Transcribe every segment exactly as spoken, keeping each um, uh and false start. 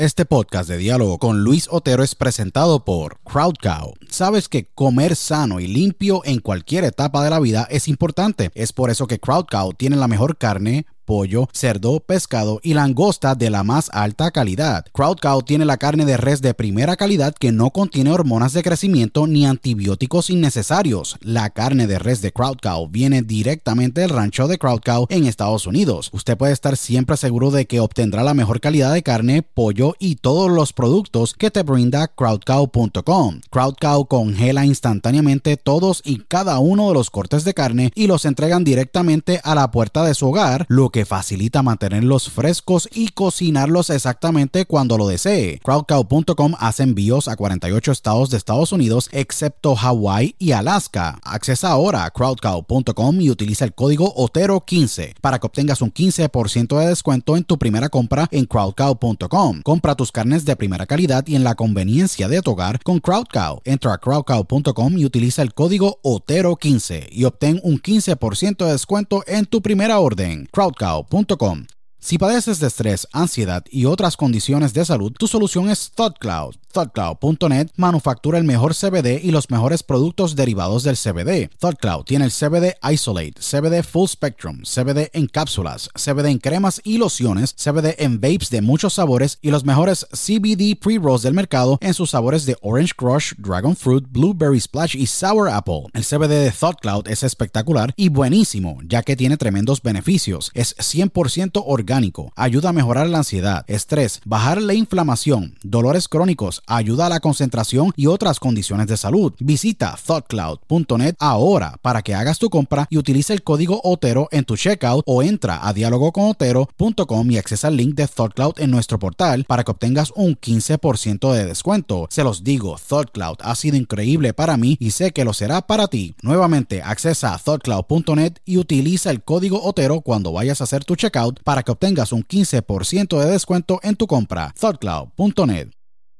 Este podcast de diálogo con Luis Otero es presentado por Crowd Cow. Sabes que comer sano y limpio en cualquier etapa de la vida es importante. Es por eso que Crowd Cow tiene la mejor carne, pollo, cerdo, pescado y langosta de la más alta calidad. Crowd Cow tiene la carne de res de primera calidad que no contiene hormonas de crecimiento ni antibióticos innecesarios. La carne de res de Crowd Cow viene directamente del rancho de Crowd Cow en Estados Unidos. Usted puede estar siempre seguro de que obtendrá la mejor calidad de carne, pollo y todos los productos que te brinda crowd cow punto com. Crowd Cow congela instantáneamente todos y cada uno de los cortes de carne y los entregan directamente a la puerta de su hogar, lo que Que facilita mantenerlos frescos y cocinarlos exactamente cuando lo desee. crowd cow punto com hace envíos a cuarenta y ocho estados de Estados Unidos, excepto Hawái y Alaska. Accesa ahora a crowd cow punto com y utiliza el código Otero quince para que obtengas un quince por ciento de descuento en tu primera compra en crowd cow punto com. Compra tus carnes de primera calidad y en la conveniencia de tu hogar con Crowd Cow. Entra a crowd cow punto com y utiliza el código Otero quince y obtén un quince por ciento de descuento en tu primera orden. crowd cow punto com. Si padeces de estrés, ansiedad y otras condiciones de salud, tu solución es ThoughtCloud. ThoughtCloud punto net manufactura el mejor C B D y los mejores productos derivados del C B D. ThoughtCloud tiene el C B D Isolate, C B D Full Spectrum, C B D en cápsulas, C B D en cremas y lociones, C B D en vapes de muchos sabores y los mejores C B D pre-rolls del mercado en sus sabores de Orange Crush, Dragon Fruit, Blueberry Splash y Sour Apple. El C B D de ThoughtCloud es espectacular y buenísimo, ya que tiene tremendos beneficios. Es cien por ciento orgánico, ayuda a mejorar la ansiedad, estrés, bajar la inflamación, dolores crónicos, ayuda a la concentración y otras condiciones de salud. Visita ThoughtCloud punto net ahora para que hagas tu compra y utilice el código Otero en tu checkout o entra a diálogo con otero punto com y accesa el link de ThoughtCloud en nuestro portal para que obtengas un quince por ciento de descuento. Se los digo, ThoughtCloud ha sido increíble para mí y sé que lo será para ti. Nuevamente, accesa a ThoughtCloud punto net y utiliza el código Otero cuando vayas a hacer tu checkout para que obtengas un quince por ciento de descuento en tu compra. ThoughtCloud punto net.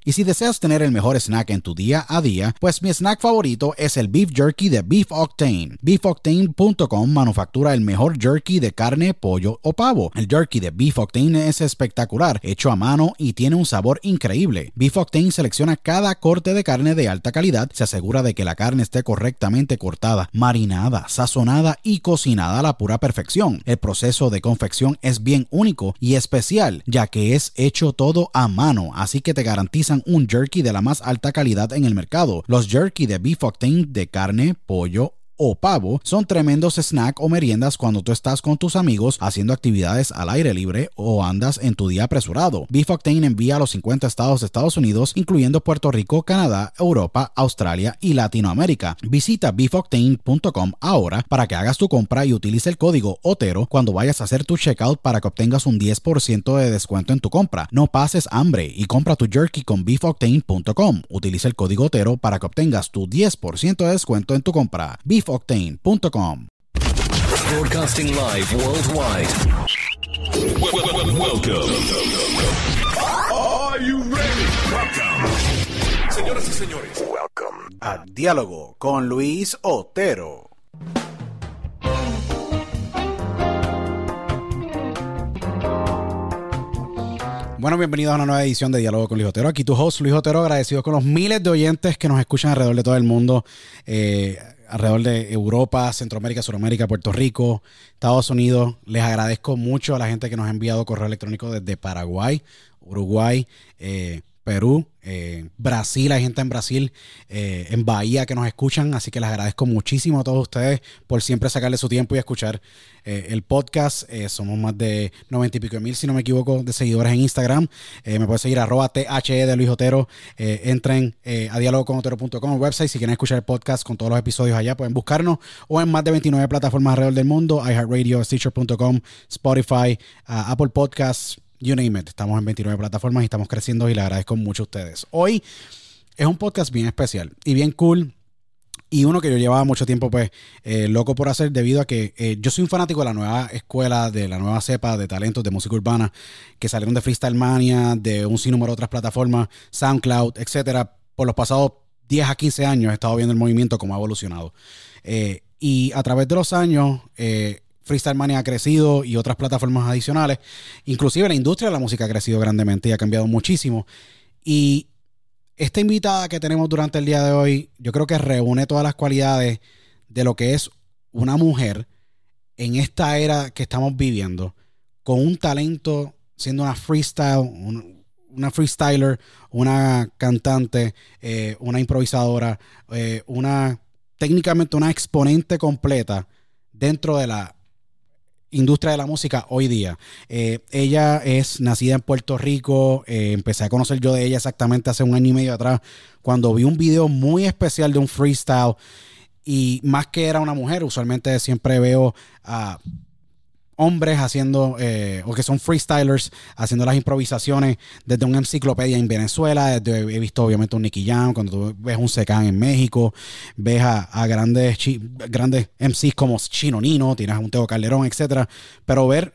Y si deseas tener el mejor snack en tu día a día, pues mi snack favorito es el Beef Jerky de Beef Octane. beef octane punto com manufactura el mejor jerky de carne, pollo o pavo. El jerky de Beef Octane es espectacular, hecho a mano y tiene un sabor increíble. Beef Octane selecciona cada corte de carne de alta calidad, se asegura de que la carne esté correctamente cortada, marinada, sazonada y cocinada a la pura perfección. El proceso de confección es bien único y especial, ya que es hecho todo a mano, así que te garantiza un jerky de la más alta calidad en el mercado. Los jerky de Beef Octane de carne, pollo o pavo son tremendos snacks o meriendas cuando tú estás con tus amigos haciendo actividades al aire libre o andas en tu día apresurado. Beef Octane envía a los cincuenta estados de Estados Unidos, incluyendo Puerto Rico, Canadá, Europa, Australia y Latinoamérica. Visita beef octane punto com ahora para que hagas tu compra y utilice el código Otero cuando vayas a hacer tu checkout para que obtengas un diez por ciento de descuento en tu compra. No pases hambre y compra tu jerky con beef octane punto com. Utiliza el código Otero para que obtengas tu diez por ciento de descuento en tu compra. Beef Octane punto com. Broadcasting live worldwide. Welcome. Are you ready? Welcome. Señoras y señores, welcome a Diálogo con Luis Otero. Bueno, bienvenidos a una nueva edición de Diálogo con Luis Otero. Aquí tu host, Luis Otero, agradecido con los miles de oyentes que nos escuchan alrededor de todo el mundo, eh, alrededor de Europa, Centroamérica, Sudamérica, Puerto Rico, Estados Unidos. Les agradezco mucho a la gente que nos ha enviado correo electrónico desde Paraguay, Uruguay, eh, Perú, eh, Brasil. Hay gente en Brasil, eh, en Bahía que nos escuchan, así que les agradezco muchísimo a todos ustedes por siempre sacarle su tiempo y escuchar eh, el podcast. Eh, somos más de noventa y pico de mil, si no me equivoco, de seguidores en Instagram. Eh, me pueden seguir arroba THE de Luis Otero. Eh, entren eh, a diálogo con otero punto com, el website. Si quieren escuchar el podcast con todos los episodios allá, pueden buscarnos o en más de veintinueve plataformas alrededor del mundo: iHeartRadio, Stitcher punto com, Spotify, uh, Apple Podcasts. You name it. Estamos en veintinueve plataformas y estamos creciendo, y le agradezco mucho a ustedes. Hoy es un podcast bien especial y bien cool, y uno que yo llevaba mucho tiempo pues eh, loco por hacer, debido a que eh, yo soy un fanático de la nueva escuela, de la nueva cepa de talentos de música urbana que salieron de Freestyle Mania, de un sinnúmero de otras plataformas, SoundCloud, etcétera. Por los pasados diez a quince años he estado viendo el movimiento, cómo ha evolucionado. Eh, y a través de los años... Eh, Freestyle Mania ha crecido y otras plataformas adicionales. Inclusive la industria de la música ha crecido grandemente y ha cambiado muchísimo. Y esta invitada que tenemos durante el día de hoy, yo creo que reúne todas las cualidades de lo que es una mujer en esta era que estamos viviendo, con un talento, siendo una freestyle, un, una freestyler, una cantante, eh, una improvisadora, eh, una técnicamente una exponente completa dentro de la industria de la música hoy día. Eh, ella es nacida en Puerto Rico. Eh, empecé a conocer yo de ella exactamente hace un año y medio atrás, cuando vi un video muy especial de un freestyle. Y más que era una mujer, usualmente siempre veo a uh, hombres haciendo, eh, o que son freestylers, haciendo las improvisaciones desde una enciclopedia en Venezuela. Desde, he visto obviamente un Nicky Jam, cuando tú ves un Sekán en México, ves a, a grandes, chi, grandes M Cs como Chino Nino, tienes a un Teo Calderón, etcétera. Pero ver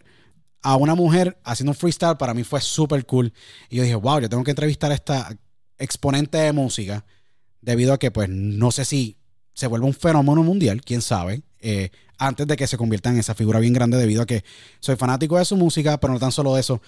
a una mujer haciendo un freestyle para mí fue súper cool. Y yo dije, wow, yo tengo que entrevistar a esta exponente de música, debido a que pues no sé si se vuelve un fenómeno mundial, quién sabe, eh, antes de que se convierta en esa figura bien grande, debido a que soy fanático de su música, pero no tan solo eso,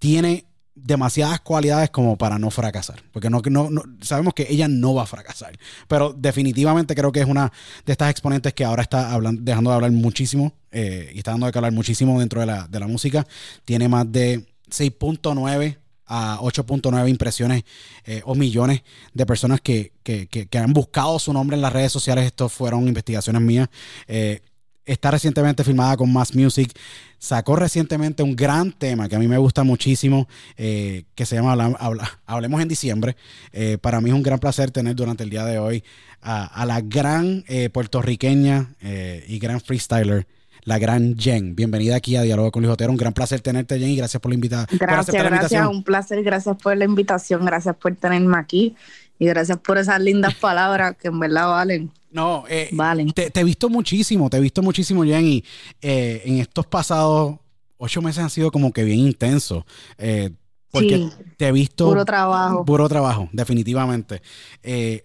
tiene demasiadas cualidades como para no fracasar, porque no, no, no, sabemos que ella no va a fracasar, pero definitivamente creo que es una de estas exponentes que ahora está hablando, dejando de hablar muchísimo, eh, y está dando de hablar muchísimo dentro de la, de la música. Tiene más de seis punto nueve a ocho punto nueve impresiones, eh, o millones de personas que, que, que, que han buscado su nombre en las redes sociales. Esto fueron investigaciones mías. Eh, está recientemente filmada con Mas Music. Sacó recientemente un gran tema que a mí me gusta muchísimo, eh, que se llama Habla, Habla, Hablemos en Diciembre. Eh, para mí es un gran placer tener durante el día de hoy a, a la gran eh, puertorriqueña eh, y gran freestyler, la gran Jen. Bienvenida aquí a Diálogo con Luis Otero. Un gran placer tenerte, Jen, y gracias por la invitación. Gracias, gracias, un placer. Gracias por la invitación, gracias por tenerme aquí y gracias por esas lindas palabras que en verdad valen. No, eh, valen. Te, te he visto muchísimo, te he visto muchísimo, Jen, y eh, en estos pasados ocho meses han sido como que bien intensos. Eh, porque sí, te he visto... Puro trabajo. Puro trabajo, definitivamente. Eh,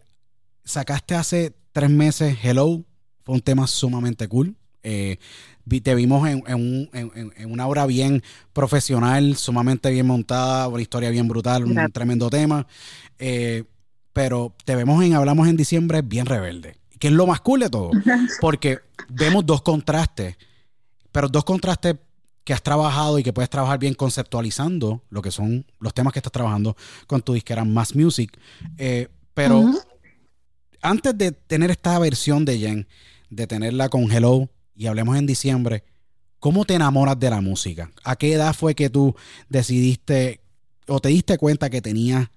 sacaste hace tres meses Hello, fue un tema sumamente cool. Eh, te vimos en, en, un, en, en una obra bien profesional, sumamente bien montada, una historia bien brutal, un Exacto. tremendo tema. Eh, pero te vemos en Hablamos en Diciembre bien rebelde, que es lo más cool de todo, porque vemos dos contrastes, pero dos contrastes que has trabajado y que puedes trabajar bien conceptualizando lo que son los temas que estás trabajando con tu disquera Mas Music. Eh, pero uh-huh. antes de tener esta versión de Jen, de tenerla con Hello y Hablemos en Diciembre, ¿cómo te enamoras de la música? ¿A qué edad fue que tú decidiste o te diste cuenta que tenías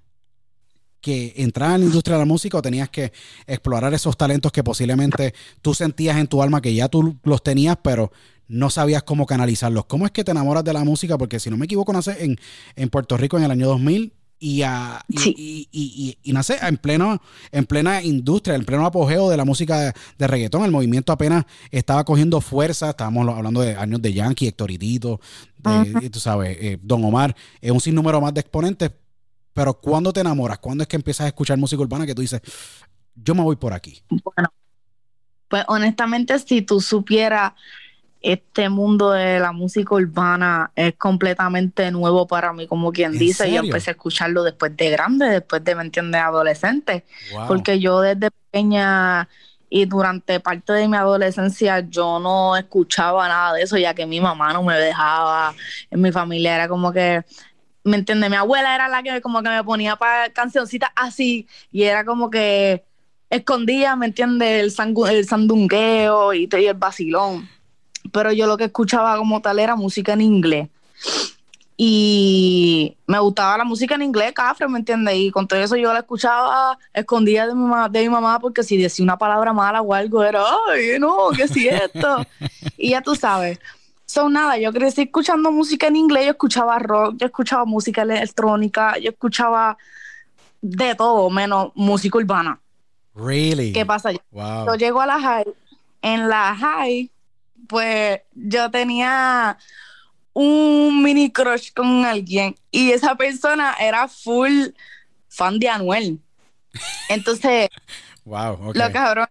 que entrar en la industria de la música o tenías que explorar esos talentos que posiblemente tú sentías en tu alma que ya tú los tenías, pero no sabías cómo canalizarlos? ¿Cómo es que te enamoras de la música? Porque si no me equivoco, nace en, en Puerto Rico en el año dos mil y, a, y, sí. y, y, y, y nace en pleno, en plena industria, en pleno apogeo de la música de, de reggaetón. El movimiento apenas estaba cogiendo fuerza. Estábamos hablando de años de Yankee, Héctor y Tito, de, uh-huh. tú sabes, eh, Don Omar, eh, un sinnúmero más de exponentes. Pero ¿cuándo te enamoras? ¿Cuándo es que empiezas a escuchar música urbana que tú dices, yo me voy por aquí? Bueno, pues honestamente, si tú supieras, este mundo de la música urbana es completamente nuevo para mí, como quien dice. ¿En serio? Yo empecé a escucharlo después de grande, después de, ¿me entiendes?, adolescente. Wow. Porque yo desde pequeña y durante parte de mi adolescencia yo no escuchaba nada de eso, ya que mi mamá no me dejaba. En mi familia era como que, ¿me entiendes?, mi abuela era la que como que me ponía para cancioncitas así, y era como que escondía, ¿me entiendes?, el, sangu- el sandungueo y, y el vacilón. Pero yo lo que escuchaba como tal era música en inglés. Y me gustaba la música en inglés, cafre, ¿me entiendes? Y con todo eso yo la escuchaba escondida de mi, ma- de mi mamá, porque si decía una palabra mala o algo era, ¡ay, no, qué es esto! Y ya tú sabes. Son nada, yo crecí escuchando música en inglés, yo escuchaba rock, yo escuchaba música electrónica, yo escuchaba de todo, menos música urbana. Really? ¿Qué pasa? Wow. Yo llego a la high, en la high... pues yo tenía un mini crush con alguien y esa persona era full fan de Anuel. Entonces, wow, okay. Lo cabrón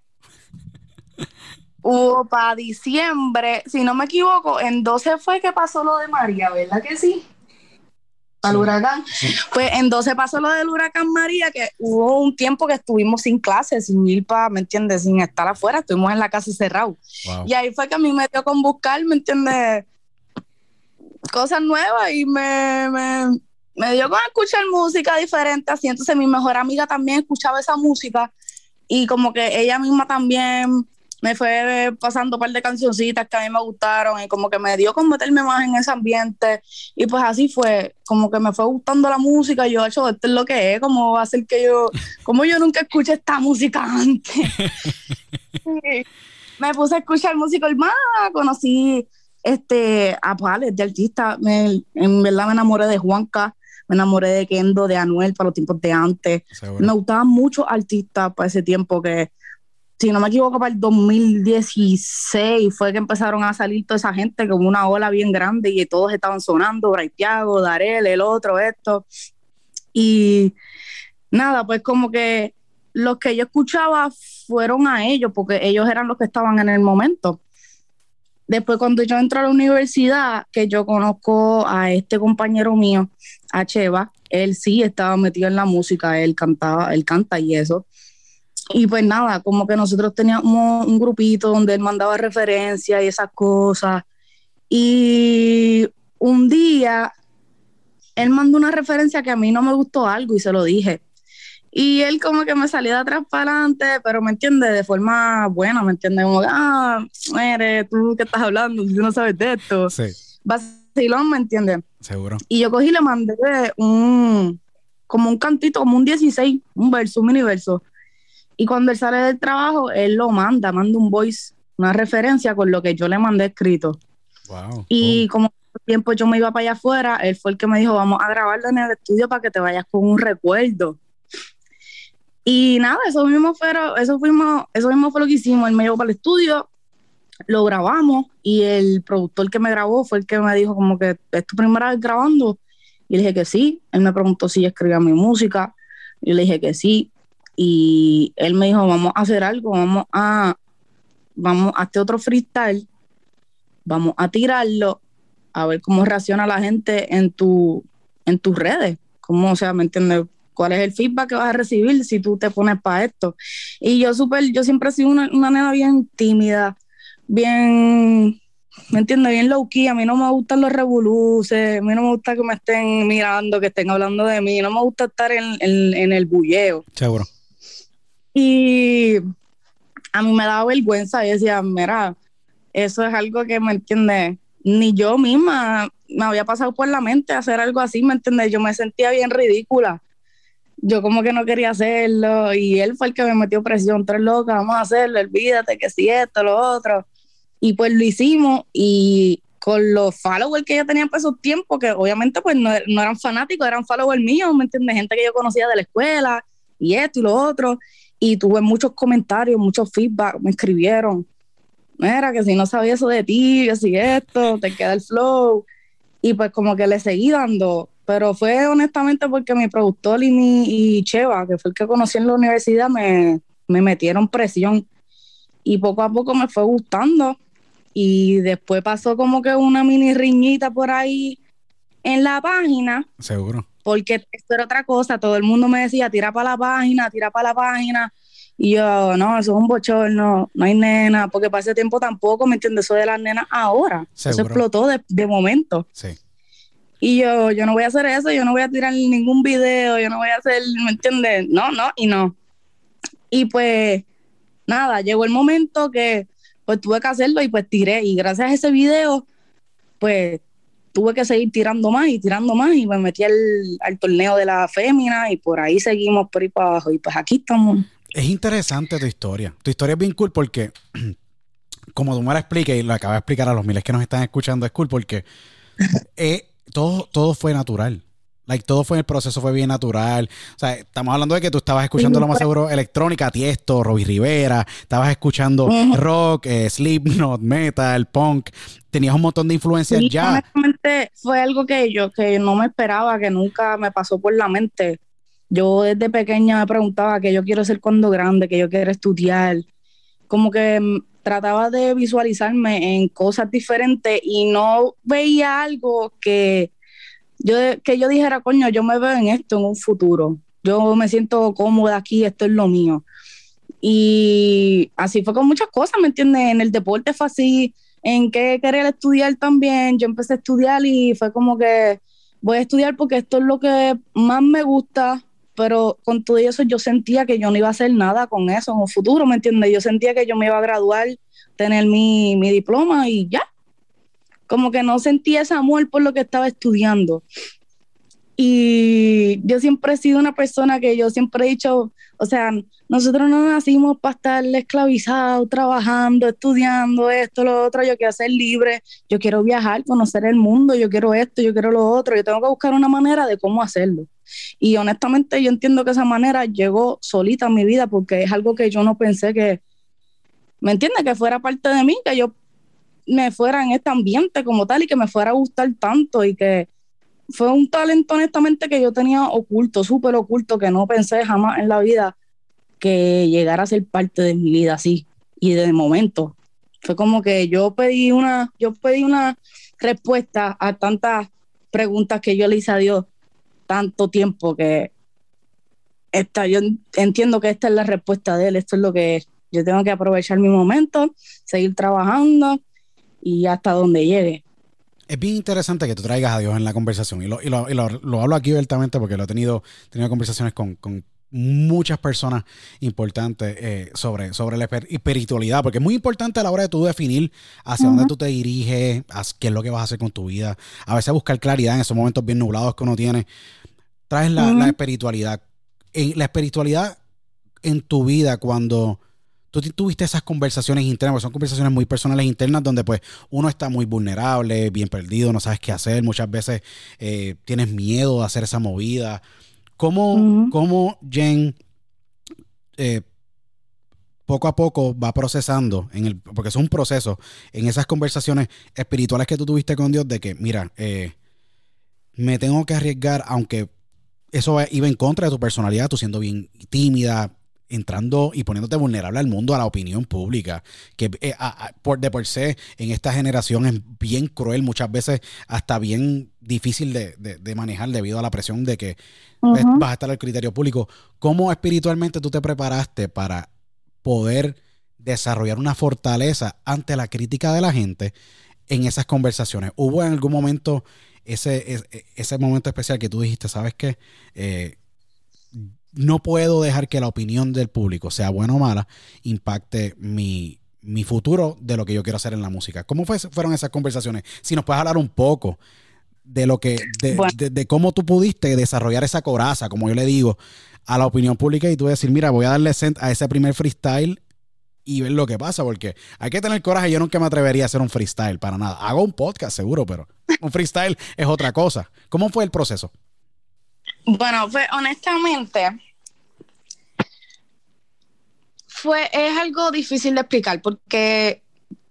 hubo para diciembre, si no me equivoco, en doce fue que pasó lo de María, ¿verdad que sí? Al sí. huracán. Sí. Pues en doce pasó lo del huracán María, que hubo un tiempo que estuvimos sin clases, sin ir para, ¿me entiendes? Sin estar afuera, estuvimos en la casa cerrado. Wow. Y ahí fue que a mí me dio con buscar, ¿me entiendes? Cosas nuevas y me, me, me dio con escuchar música diferente, así. Entonces mi mejor amiga también escuchaba esa música y como que ella misma también me fue pasando un par de cancioncitas que a mí me gustaron y como que me dio con meterme más en ese ambiente y pues así fue, como que me fue gustando la música y yo, hecho, esto es lo que es, como va a ser que yo, como yo nunca escuché esta música antes. Me puse a escuchar música urbana, conocí este, a pales de artistas, me, en verdad me enamoré de Juanca, me enamoré de Kendo, de Anuel para los tiempos de antes. O sea, bueno. Me gustaban muchos artistas para ese tiempo que, si no me equivoco, para el dos mil dieciséis fue que empezaron a salir toda esa gente con una ola bien grande y todos estaban sonando, Tiago, Darell, el otro, esto. Y nada, pues como que los que yo escuchaba fueron a ellos, porque ellos eran los que estaban en el momento. Después cuando yo entré a la universidad, que yo conozco a este compañero mío, a Cheva, él sí estaba metido en la música, él cantaba, él canta y eso. Y pues nada, como que nosotros teníamos un grupito donde él mandaba referencias y esas cosas. Y un día, él mandó una referencia que a mí no me gustó algo y se lo dije. Y él como que me salía de atrás para adelante, pero me entiende de forma buena, me entiende como, ah, eres tú que estás hablando, tú no sabes de esto. Sí. Vacilón, me entiende. Seguro. Y yo cogí y le mandé un, como un cantito, como un dieciséis, un verso, un miniverso. Y cuando él sale del trabajo, él lo manda, manda un voice, una referencia con lo que yo le mandé escrito. Wow. Y como por tiempo yo me iba para allá afuera, él fue el que me dijo, vamos a grabarlo en el estudio para que te vayas con un recuerdo. Y nada, eso mismo fue, eso fuimos, eso mismo fue lo que hicimos. Él me llevó para el estudio, lo grabamos, y el productor que me grabó fue el que me dijo como que, ¿es tu primera vez grabando? Y le dije que sí. Él me preguntó si yo escribía mi música. Yo le dije que sí. Y él me dijo, vamos a hacer algo, vamos a, vamos a este otro freestyle, vamos a tirarlo, a ver cómo reacciona la gente en, tu, en tus redes. Cómo, o sea, ¿me entiendes? ¿Cuál es el feedback que vas a recibir si tú te pones para esto? Y yo super, yo siempre he sido una, una nena bien tímida, bien, ¿me entiendes? Bien low key. A mí no me gustan los revoluces, a mí no me gusta que me estén mirando, que estén hablando de mí, no me gusta estar en, en, en el bulleo. Seguro. Y a mí me daba vergüenza, yo decía, mira, eso es algo que, ¿me entiendes? Ni yo misma me había pasado por la mente hacer algo así, ¿me entiendes? Yo me sentía bien ridícula, yo como que no quería hacerlo, y él fue el que me metió presión, tres locas, vamos a hacerlo, olvídate que si esto, lo otro, y pues lo hicimos, y con los followers que yo tenía para esos tiempos, que obviamente pues no, no eran fanáticos, eran followers míos, ¿me entiendes? Gente que yo conocía de la escuela, y esto y lo otro, y tuve muchos comentarios, muchos feedback, me escribieron, mira, que si no sabía eso de ti, que si esto, te queda el flow, y pues como que le seguí dando, pero fue honestamente porque mi productor y, mi, y Cheva, que fue el que conocí en la universidad, me, me metieron presión, y poco a poco me fue gustando, y después pasó como que una mini riñita por ahí en la página. Seguro. Porque esto era otra cosa, todo el mundo me decía, tira para la página, tira para la página, y yo, no, eso es un bochorno, no hay nena, porque para ese tiempo tampoco, ¿me entiendes? Eso de las nenas ahora, Seguro. Eso explotó de, de momento. Sí. Y yo, yo no voy a hacer eso, yo no voy a tirar ningún video, yo no voy a hacer, ¿me entiendes? No, no, y no. Y pues, nada, llegó el momento que, pues tuve que hacerlo y pues tiré, y gracias a ese video, pues, tuve que seguir tirando más y tirando más y me metí al, al torneo de la fémina y por ahí seguimos por ahí para abajo y pues aquí estamos. Es interesante tu historia. Tu historia es bien cool porque, como tú me la explicas y lo acabas de explicar a los miles que nos están escuchando, es cool porque eh, todo, todo fue natural. Like, todo fue, el proceso fue bien natural. O sea, estamos hablando de que tú estabas escuchando sí, lo más seguro electrónica, Tiesto, Robbie Rivera, estabas escuchando uh-huh. rock, eh, Slipknot, metal, punk, tenías un montón de influencias sí, ya. Honestamente, fue algo que yo que no me esperaba, que nunca me pasó por la mente. Yo desde pequeña me preguntaba qué yo quiero ser cuando grande, qué yo quiero estudiar. Como que trataba de visualizarme en cosas diferentes y no veía algo que yo, que yo dijera, coño, yo me veo en esto en un futuro. Yo me siento cómoda aquí, esto es lo mío. Y así fue con muchas cosas, ¿me entiendes? En el deporte fue así, en que querer estudiar también. Yo empecé a estudiar y fue como que voy a estudiar porque esto es lo que más me gusta, pero con todo eso yo sentía que yo no iba a hacer nada con eso en un futuro, ¿me entiendes? Yo sentía que yo me iba a graduar, tener mi, mi diploma y ya. Como que no sentía ese amor por lo que estaba estudiando. Y yo siempre he sido una persona que yo siempre he dicho, o sea, nosotros no nacimos para estar esclavizados, trabajando, estudiando esto, lo otro. Yo quiero ser libre, yo quiero viajar, conocer el mundo, yo quiero esto, yo quiero lo otro. Yo tengo que buscar una manera de cómo hacerlo. Y honestamente yo entiendo que esa manera llegó solita a mi vida porque es algo que yo no pensé que, ¿me entiendes? Que fuera parte de mí, que yo me fuera en este ambiente como tal y que me fuera a gustar tanto y que... Fue un talento, honestamente, que yo tenía oculto, súper oculto, que no pensé jamás en la vida que llegara a ser parte de mi vida así. Y de momento, fue como que yo pedí una, yo pedí una respuesta a tantas preguntas que yo le hice a Dios tanto tiempo que esta, yo entiendo que esta es la respuesta de Él, esto es lo que es. Yo tengo que aprovechar mi momento, seguir trabajando y hasta donde llegue. Es bien interesante que tú traigas a Dios en la conversación y lo, y lo, y lo, lo hablo aquí abiertamente porque lo he tenido, he tenido conversaciones con, con muchas personas importantes eh, sobre, sobre la espiritualidad, porque es muy importante a la hora de tú definir hacia uh-huh. dónde tú te diriges, qué es lo que vas a hacer con tu vida, a veces buscar claridad en esos momentos bien nublados que uno tiene. Traes la, uh-huh. la espiritualidad. En, la espiritualidad en tu vida cuando... Tú tuviste esas conversaciones internas, porque son conversaciones muy personales internas donde pues uno está muy vulnerable, bien perdido, no sabes qué hacer, muchas veces eh, tienes miedo de hacer esa movida. ¿Cómo, uh-huh. cómo Jen eh, poco a poco va procesando, en el, porque es un proceso, en esas conversaciones espirituales que tú tuviste con Dios de que, mira, eh, me tengo que arriesgar, aunque eso iba en contra de tu personalidad, tú siendo bien tímida, entrando y poniéndote vulnerable al mundo, a la opinión pública, que eh, a, a, por de por sí en esta generación es bien cruel, muchas veces hasta bien difícil de, de, de manejar debido a la presión de que uh-huh. es, vas a estar al criterio público. ¿Cómo espiritualmente tú te preparaste para poder desarrollar una fortaleza ante la crítica de la gente en esas conversaciones? ¿Hubo en algún momento ese, ese, ese momento especial que tú dijiste, sabes qué? Eh, No puedo dejar que la opinión del público, sea buena o mala, impacte mi, mi futuro de lo que yo quiero hacer en la música. ¿Cómo fue, fueron esas conversaciones? Si nos puedes hablar un poco de lo que, de, bueno. de, de cómo tú pudiste desarrollar esa coraza, como yo le digo, a la opinión pública y tú decir, mira, voy a darle send a ese primer freestyle y ver lo que pasa, porque hay que tener coraje. Yo nunca me atrevería a hacer un freestyle para nada. Hago un podcast seguro, pero un freestyle es otra cosa. ¿Cómo fue el proceso? Bueno, pues honestamente fue, es algo difícil de explicar porque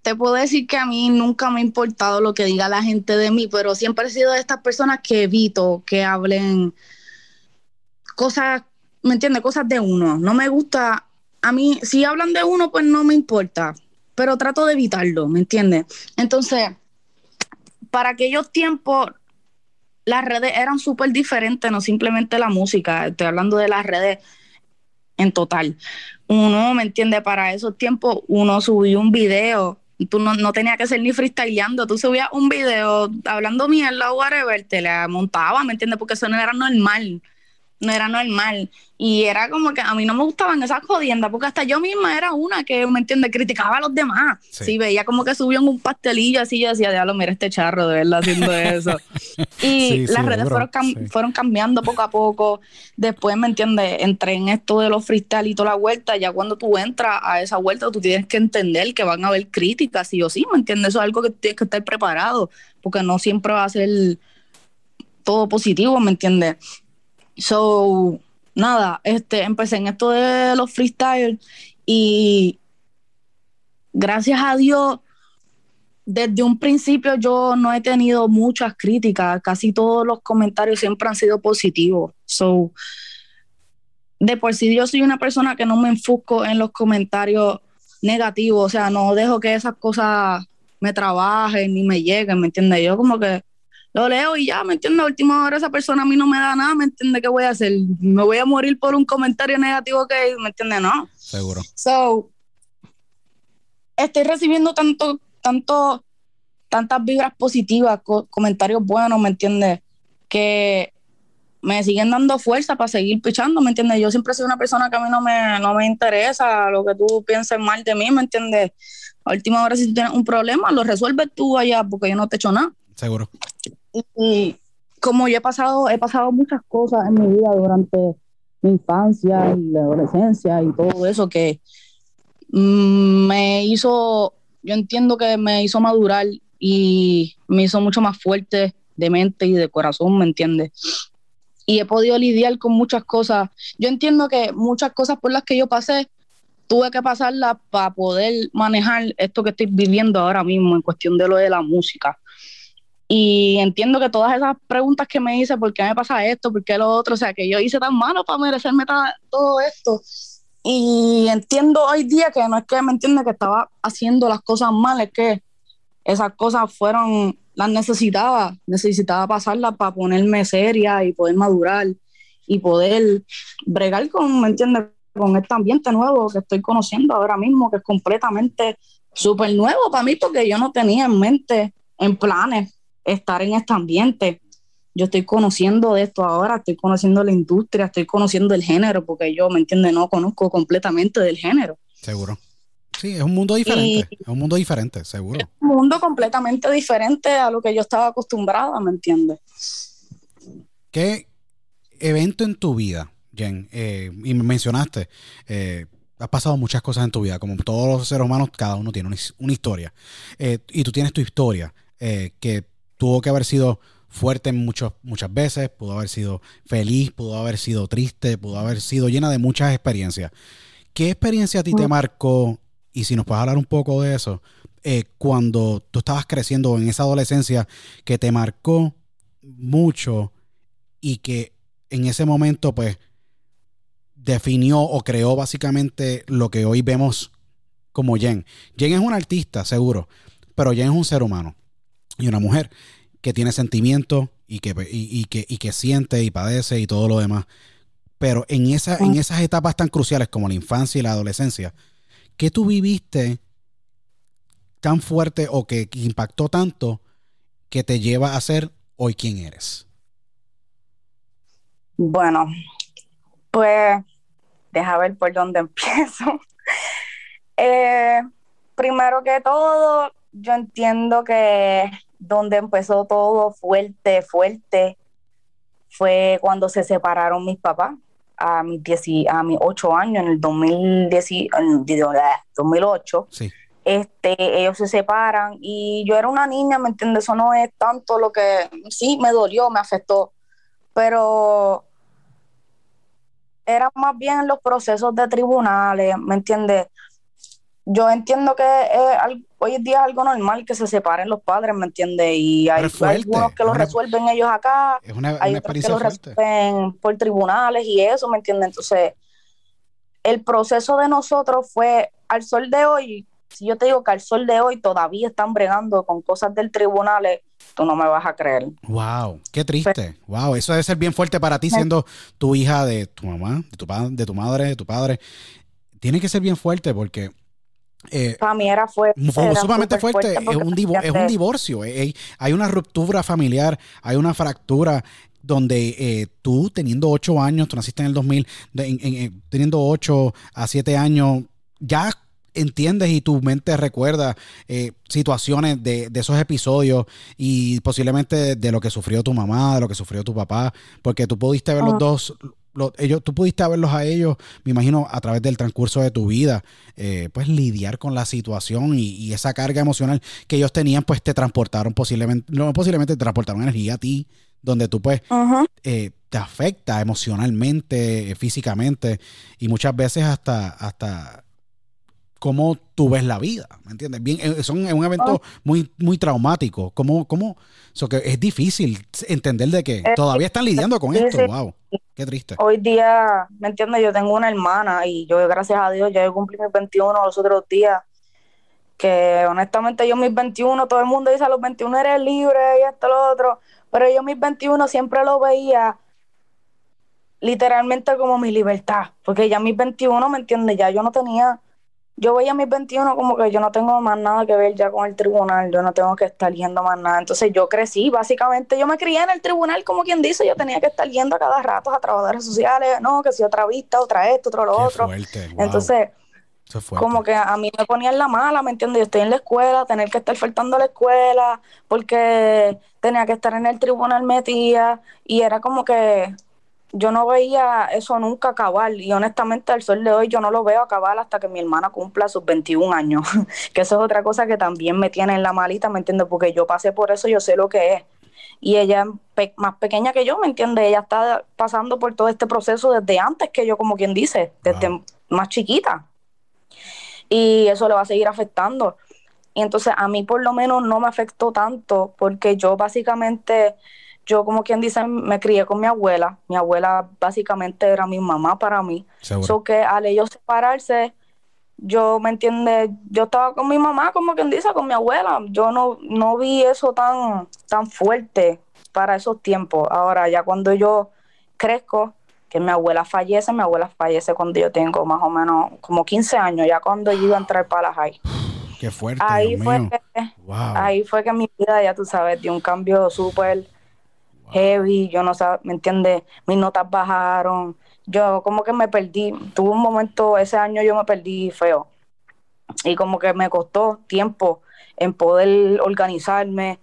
te puedo decir que a mí nunca me ha importado lo que diga la gente de mí, pero siempre he sido de estas personas que evito que hablen cosas, ¿me entiendes? Cosas de uno. No me gusta, a mí si hablan de uno pues no me importa, pero trato de evitarlo, ¿me entiendes? Entonces, para aquellos tiempos... Las redes eran súper diferentes, no simplemente la música. Estoy hablando de las redes en total. Uno, ¿me entiende? Para esos tiempos, uno subía un video. Tú no, no tenías que ser ni freestyleando. Tú subías un video hablando mierda o whatever, te la montabas, ¿me entiendes? Porque eso no era normal. No era normal. Y era como que a mí no me gustaban esas jodiendas, porque hasta yo misma era una que, ¿me entiendes? Criticaba a los demás. Sí, sí veía como que subían un pastelillo así, yo decía, diablo, mira este charro de verdad haciendo eso. Y sí, las sí, redes fueron, cam- sí. fueron cambiando poco a poco. Después, ¿me entiendes? Entré en esto de los freestyle y toda la vuelta. Ya cuando tú entras a esa vuelta, tú tienes que entender que van a haber críticas, sí o sí, ¿me entiendes? Eso es algo que tienes que estar preparado, porque no siempre va a ser todo positivo, ¿me entiendes? So, nada, este, empecé en esto de los freestyles y gracias a Dios, desde un principio yo no he tenido muchas críticas, casi todos los comentarios siempre han sido positivos. So, de por sí yo soy una persona que no me enfusco en los comentarios negativo, o sea, no dejo que esas cosas me trabajen ni me lleguen, ¿me entiendes? Yo como que lo leo y ya, ¿me entiendes? A última hora esa persona a mí no me da nada, ¿me entiendes? ¿Qué voy a hacer? ¿Me voy a morir por un comentario negativo que, ¿me entiendes? No. Seguro. So, estoy recibiendo tanto, tanto, tantas vibras positivas, co- comentarios buenos, ¿me entiendes? Que me siguen dando fuerza para seguir pichando, ¿me entiendes? Yo siempre soy una persona que a mí no me, no me interesa lo que tú pienses mal de mí, ¿me entiendes? A última hora, si tú tienes un problema, lo resuelves tú allá, porque yo no te echo nada. Seguro. Y, y como yo he pasado, he pasado muchas cosas en mi vida durante mi infancia y la adolescencia y todo eso que me hizo, yo entiendo que me hizo madurar y me hizo mucho más fuerte de mente y de corazón, ¿me entiendes? Y he podido lidiar con muchas cosas. Yo entiendo que muchas cosas por las que yo pasé, tuve que pasarlas para poder manejar esto que estoy viviendo ahora mismo en cuestión de lo de la música. Y entiendo que todas esas preguntas que me hice, ¿por qué me pasa esto? ¿Por qué lo otro? O sea, que yo hice tan malo para merecerme ta- todo esto. Y entiendo hoy día que no es que me entienda que estaba haciendo las cosas mal, es que esas cosas fueron, las necesitaba, necesitaba pasarlas para ponerme seria y poder madurar y poder bregar con, ¿me entiendes? Con este ambiente nuevo que estoy conociendo ahora mismo, que es completamente súper nuevo para mí porque yo no tenía en mente, en planes, estar en este ambiente. Yo estoy conociendo de esto ahora, estoy conociendo la industria, estoy conociendo el género, porque yo, ¿me entiendes? No conozco completamente del género. Seguro. Sí, es un mundo diferente, y es un mundo diferente, seguro. Es un mundo completamente diferente a lo que yo estaba acostumbrada, ¿me entiendes? ¿Qué evento en tu vida, Jen? Eh, y me mencionaste, eh, has pasado muchas cosas en tu vida, como todos los seres humanos, cada uno tiene una, una historia. Eh, y tú tienes tu historia, eh, que tuvo que haber sido fuerte muchas muchas veces, pudo haber sido feliz, pudo haber sido triste, pudo haber sido llena de muchas experiencias. ¿Qué experiencia a ti te marcó? Y si nos puedes hablar un poco de eso, eh, cuando tú estabas creciendo en esa adolescencia que te marcó mucho y que en ese momento pues definió o creó básicamente lo que hoy vemos como Jen. Jen es un artista, seguro, pero Jen es un ser humano y una mujer que tiene sentimientos y que, y, y que, y que siente y padece y todo lo demás. Pero en, esa, en esas etapas tan cruciales como la infancia y la adolescencia, ¿qué tú viviste tan fuerte o que impactó tanto que te lleva a ser hoy quien eres? Bueno, pues deja ver por dónde empiezo. eh, primero que todo, yo entiendo que donde empezó todo fuerte, fuerte, fue cuando se separaron mis papás a mis, dieci, a mis ocho años, en el dos mil diez, dos mil ocho. Sí. Este, ellos se separan y yo era una niña, ¿me entiendes? Eso no es tanto lo que... Sí, me dolió, me afectó, pero era más bien en los procesos de tribunales, ¿me entiendes? Yo entiendo que eh, hoy en día es algo normal que se separen los padres, ¿me entiendes? Y hay, hay algunos que lo una, resuelven ellos acá, es una, hay una otros que lo resuelven por tribunales y eso, ¿me entiendes? Entonces, el proceso de nosotros fue, al sol de hoy, si yo te digo que al sol de hoy todavía están bregando con cosas del tribunal, tú no me vas a creer. Wow, qué triste. Pero, wow, eso debe ser bien fuerte para ti, siendo tu hija de tu mamá, de tu, pa- de tu madre, de tu padre. Tiene que ser bien fuerte porque... Eh, para mí era fuerte, fue era sumamente fuerte, fuerte es, un divo- es un divorcio, eh, eh, hay una ruptura familiar, hay una fractura donde eh, tú teniendo ocho años, tú naciste en el dos mil, de, en, en, teniendo ocho a siete años, ya entiendes y tu mente recuerda eh, situaciones de, de esos episodios y posiblemente de, de lo que sufrió tu mamá, de lo que sufrió tu papá, porque tú pudiste ver uh-huh. los dos... Los, ellos, tú pudiste verlos a ellos, me imagino, a través del transcurso de tu vida, eh, pues lidiar con la situación y, y esa carga emocional que ellos tenían, pues te transportaron posiblemente, no posiblemente te transportaron energía a ti, donde tú pues uh-huh. eh, te afecta emocionalmente, eh, físicamente y muchas veces hasta, hasta cómo tú ves la vida, ¿me entiendes? Bien, son un evento muy, muy traumático. ¿Cómo, cómo? So que es difícil entender de que todavía están lidiando con esto. Wow, qué triste. Hoy día, ¿me entiendes? Yo tengo una hermana y yo, gracias a Dios, ya yo cumplí mis veintiuno los otros días. Que honestamente yo mis veintiuno, todo el mundo dice a los veintiuno eres libre y esto, lo otro. Pero yo mis veintiuno siempre lo veía literalmente como mi libertad. Porque ya mis veintiuno, ¿me entiendes? Ya yo no tenía... Yo veía a mis veintiuno como que yo no tengo más nada que ver ya con el tribunal, yo no tengo que estar yendo más nada. Entonces yo crecí, básicamente, yo me crié en el tribunal, como quien dice, yo tenía que estar yendo a cada rato a trabajadores sociales, no, que si otra vista, otra esto, otro lo Qué otro. Fuerte, wow. Entonces, Eso fuerte. como que a mí me ponían la mala, ¿me entiendes? Yo estoy en la escuela, tener que estar faltando a la escuela, porque tenía que estar en el tribunal metida, y era como que... Yo no veía eso nunca acabar, y honestamente al sol de hoy yo no lo veo acabar hasta que mi hermana cumpla sus veintiún años, que eso es otra cosa que también me tiene en la malita, ¿me entiendes? Porque yo pasé por eso, yo sé lo que es, y ella pe más pequeña que yo, ¿me entiendes? Ella está pasando por todo este proceso desde antes que yo, como quien dice, desde wow. más chiquita, y eso le va a seguir afectando. Y entonces a mí por lo menos no me afectó tanto, porque yo básicamente... Yo, como quien dice, me crié con mi abuela. Mi abuela básicamente era mi mamá para mí. Seguro. So que al ellos separarse, yo, ¿me entiende? Yo estaba con mi mamá, como quien dice, con mi abuela. Yo no, no vi eso tan, tan fuerte para esos tiempos. Ahora, ya cuando yo crezco, que mi abuela fallece, mi abuela fallece cuando yo tengo más o menos como quince años, ya cuando yo iba a entrar para la high. Qué fuerte, ahí fue que, wow. ahí fue que mi vida, ya tú sabes, dio un cambio súper... heavy, yo no sabía, ¿me entiendes? Mis notas bajaron, yo como que me perdí, tuve un momento, ese año yo me perdí feo, y como que me costó tiempo en poder organizarme,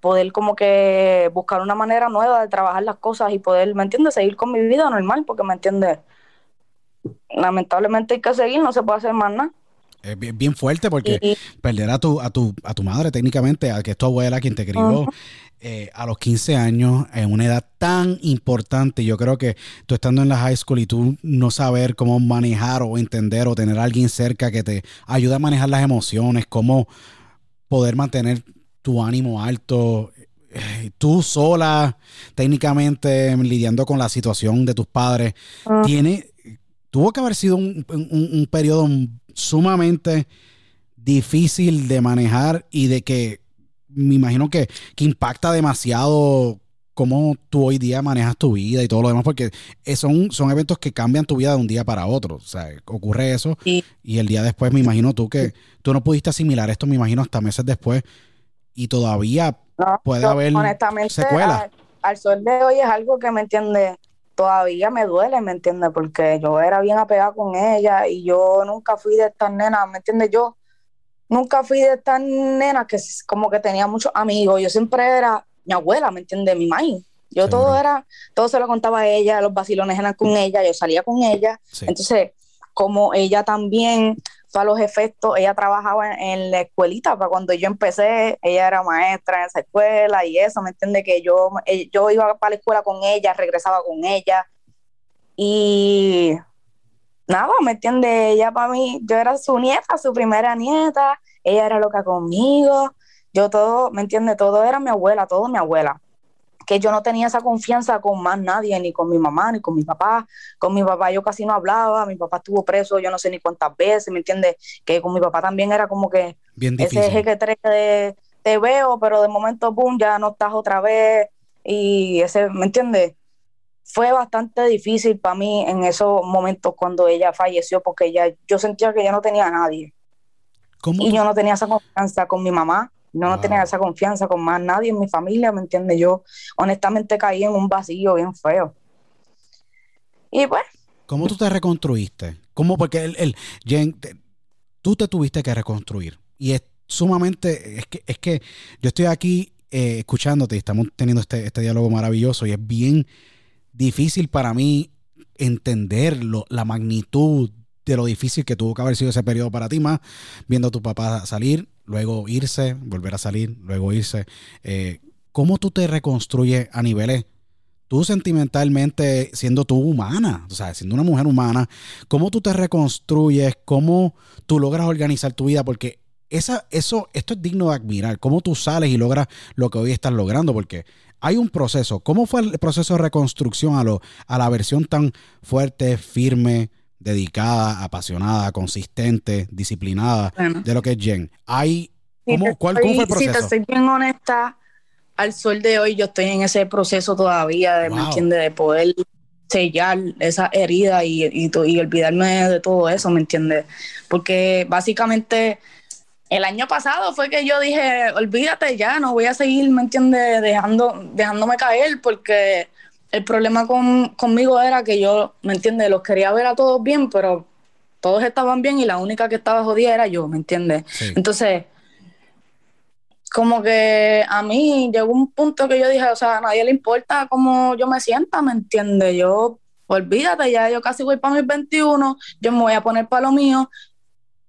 poder como que buscar una manera nueva de trabajar las cosas y poder, ¿me entiendes? Seguir con mi vida normal, porque, ¿me entiendes? Lamentablemente hay que seguir, no se puede hacer más nada. Es bien, bien fuerte porque sí. perder a tu, a tu, a tu madre técnicamente, a que es tu abuela quien te crió, uh-huh. eh, a los quince años, en una edad tan importante. Yo creo que tú estando en la high school y tú no saber cómo manejar o entender o tener a alguien cerca que te ayude a manejar las emociones, cómo poder mantener tu ánimo alto, eh, tú sola técnicamente lidiando con la situación de tus padres, uh-huh. tiene, tuvo que haber sido un, un, un periodo sumamente difícil de manejar y de que me imagino que, que impacta demasiado cómo tú hoy día manejas tu vida y todo lo demás, porque son, son eventos que cambian tu vida de un día para otro. O sea, ocurre eso sí. y el día después me imagino tú que tú no pudiste asimilar esto, me imagino, hasta meses después, y todavía no, puede yo, haber secuelas. Al, al sol de hoy es algo que, ¿me entiendes?, todavía me duele, ¿me entiendes? Porque yo era bien apegada con ella y yo nunca fui de estas nenas, ¿me entiendes? Yo nunca fui de estas nenas que como que tenía muchos amigos. Yo siempre era mi abuela, ¿me entiendes? Mi mãe. Yo sí, todo era, todo se lo contaba a ella, los vacilones eran con ella, yo salía con ella. Sí. Entonces, como ella también, a los efectos, ella trabajaba en, en la escuelita, para cuando yo empecé, ella era maestra en esa escuela y eso, ¿me entiende? Que yo, yo iba para la escuela con ella, regresaba con ella y nada, ¿me entiende? Ella para mí, yo era su nieta, su primera nieta, ella era loca conmigo, yo todo, ¿me entiende? Todo era mi abuela, todo mi abuela. Que yo no tenía esa confianza con más nadie, ni con mi mamá, ni con mi papá. Con mi papá yo casi no hablaba, mi papá estuvo preso yo no sé ni cuántas veces, ¿me entiendes? Que con mi papá también era como que bien difícil. Ese eje que tres de te veo, pero de momento, boom, ya no estás otra vez. Y ese, ¿me entiendes? Fue bastante difícil para mí en esos momentos cuando ella falleció, porque ella, yo sentía que ya no tenía a nadie. ¿Cómo? Y yo no tenía esa confianza con mi mamá. No, wow. no tenía esa confianza con más nadie en mi familia, ¿me entiendes? Yo honestamente caí en un vacío bien feo. Y pues... ¿Cómo tú te reconstruiste? ¿Cómo? Porque el, el, Jen, te, tú te tuviste que reconstruir. Y es sumamente... Es que, es que yo estoy aquí eh, escuchándote y estamos teniendo este, este diálogo maravilloso y es bien difícil para mí entenderlo, la magnitud de lo difícil que tuvo que haber sido ese periodo para ti, más viendo a tu papá salir... luego irse, volver a salir, luego irse. Eh, ¿Cómo tú te reconstruyes a niveles tú sentimentalmente, siendo tú humana, o sea, siendo una mujer humana, cómo tú te reconstruyes, cómo tú logras organizar tu vida, porque esa, eso, esto es digno de admirar, cómo tú sales y logras lo que hoy estás logrando, porque hay un proceso. ¿Cómo fue el proceso de reconstrucción a, lo, a la versión tan fuerte, firme, dedicada, apasionada, consistente, disciplinada, bueno, de lo que es Jen? Hay, ¿cómo, si cuál, estoy, ¿Cómo fue el proceso? Si te soy bien honesta, al sol de hoy yo estoy en ese proceso todavía de, wow, ¿me entiendes? De poder sellar esa herida y, y, y olvidarme de todo eso, ¿me entiendes? Porque básicamente el año pasado fue que yo dije, olvídate ya, no voy a seguir, ¿me entiendes? Dejando, dejándome caer, porque el problema con, conmigo era que yo, ¿me entiendes? Los quería ver a todos bien, pero todos estaban bien y la única que estaba jodida era yo, ¿me entiendes? Sí. Entonces, como que a mí llegó un punto que yo dije, o sea, a nadie le importa cómo yo me sienta, ¿me entiendes? Yo, olvídate ya, yo casi voy para mis veintiuno, yo me voy a poner para lo mío,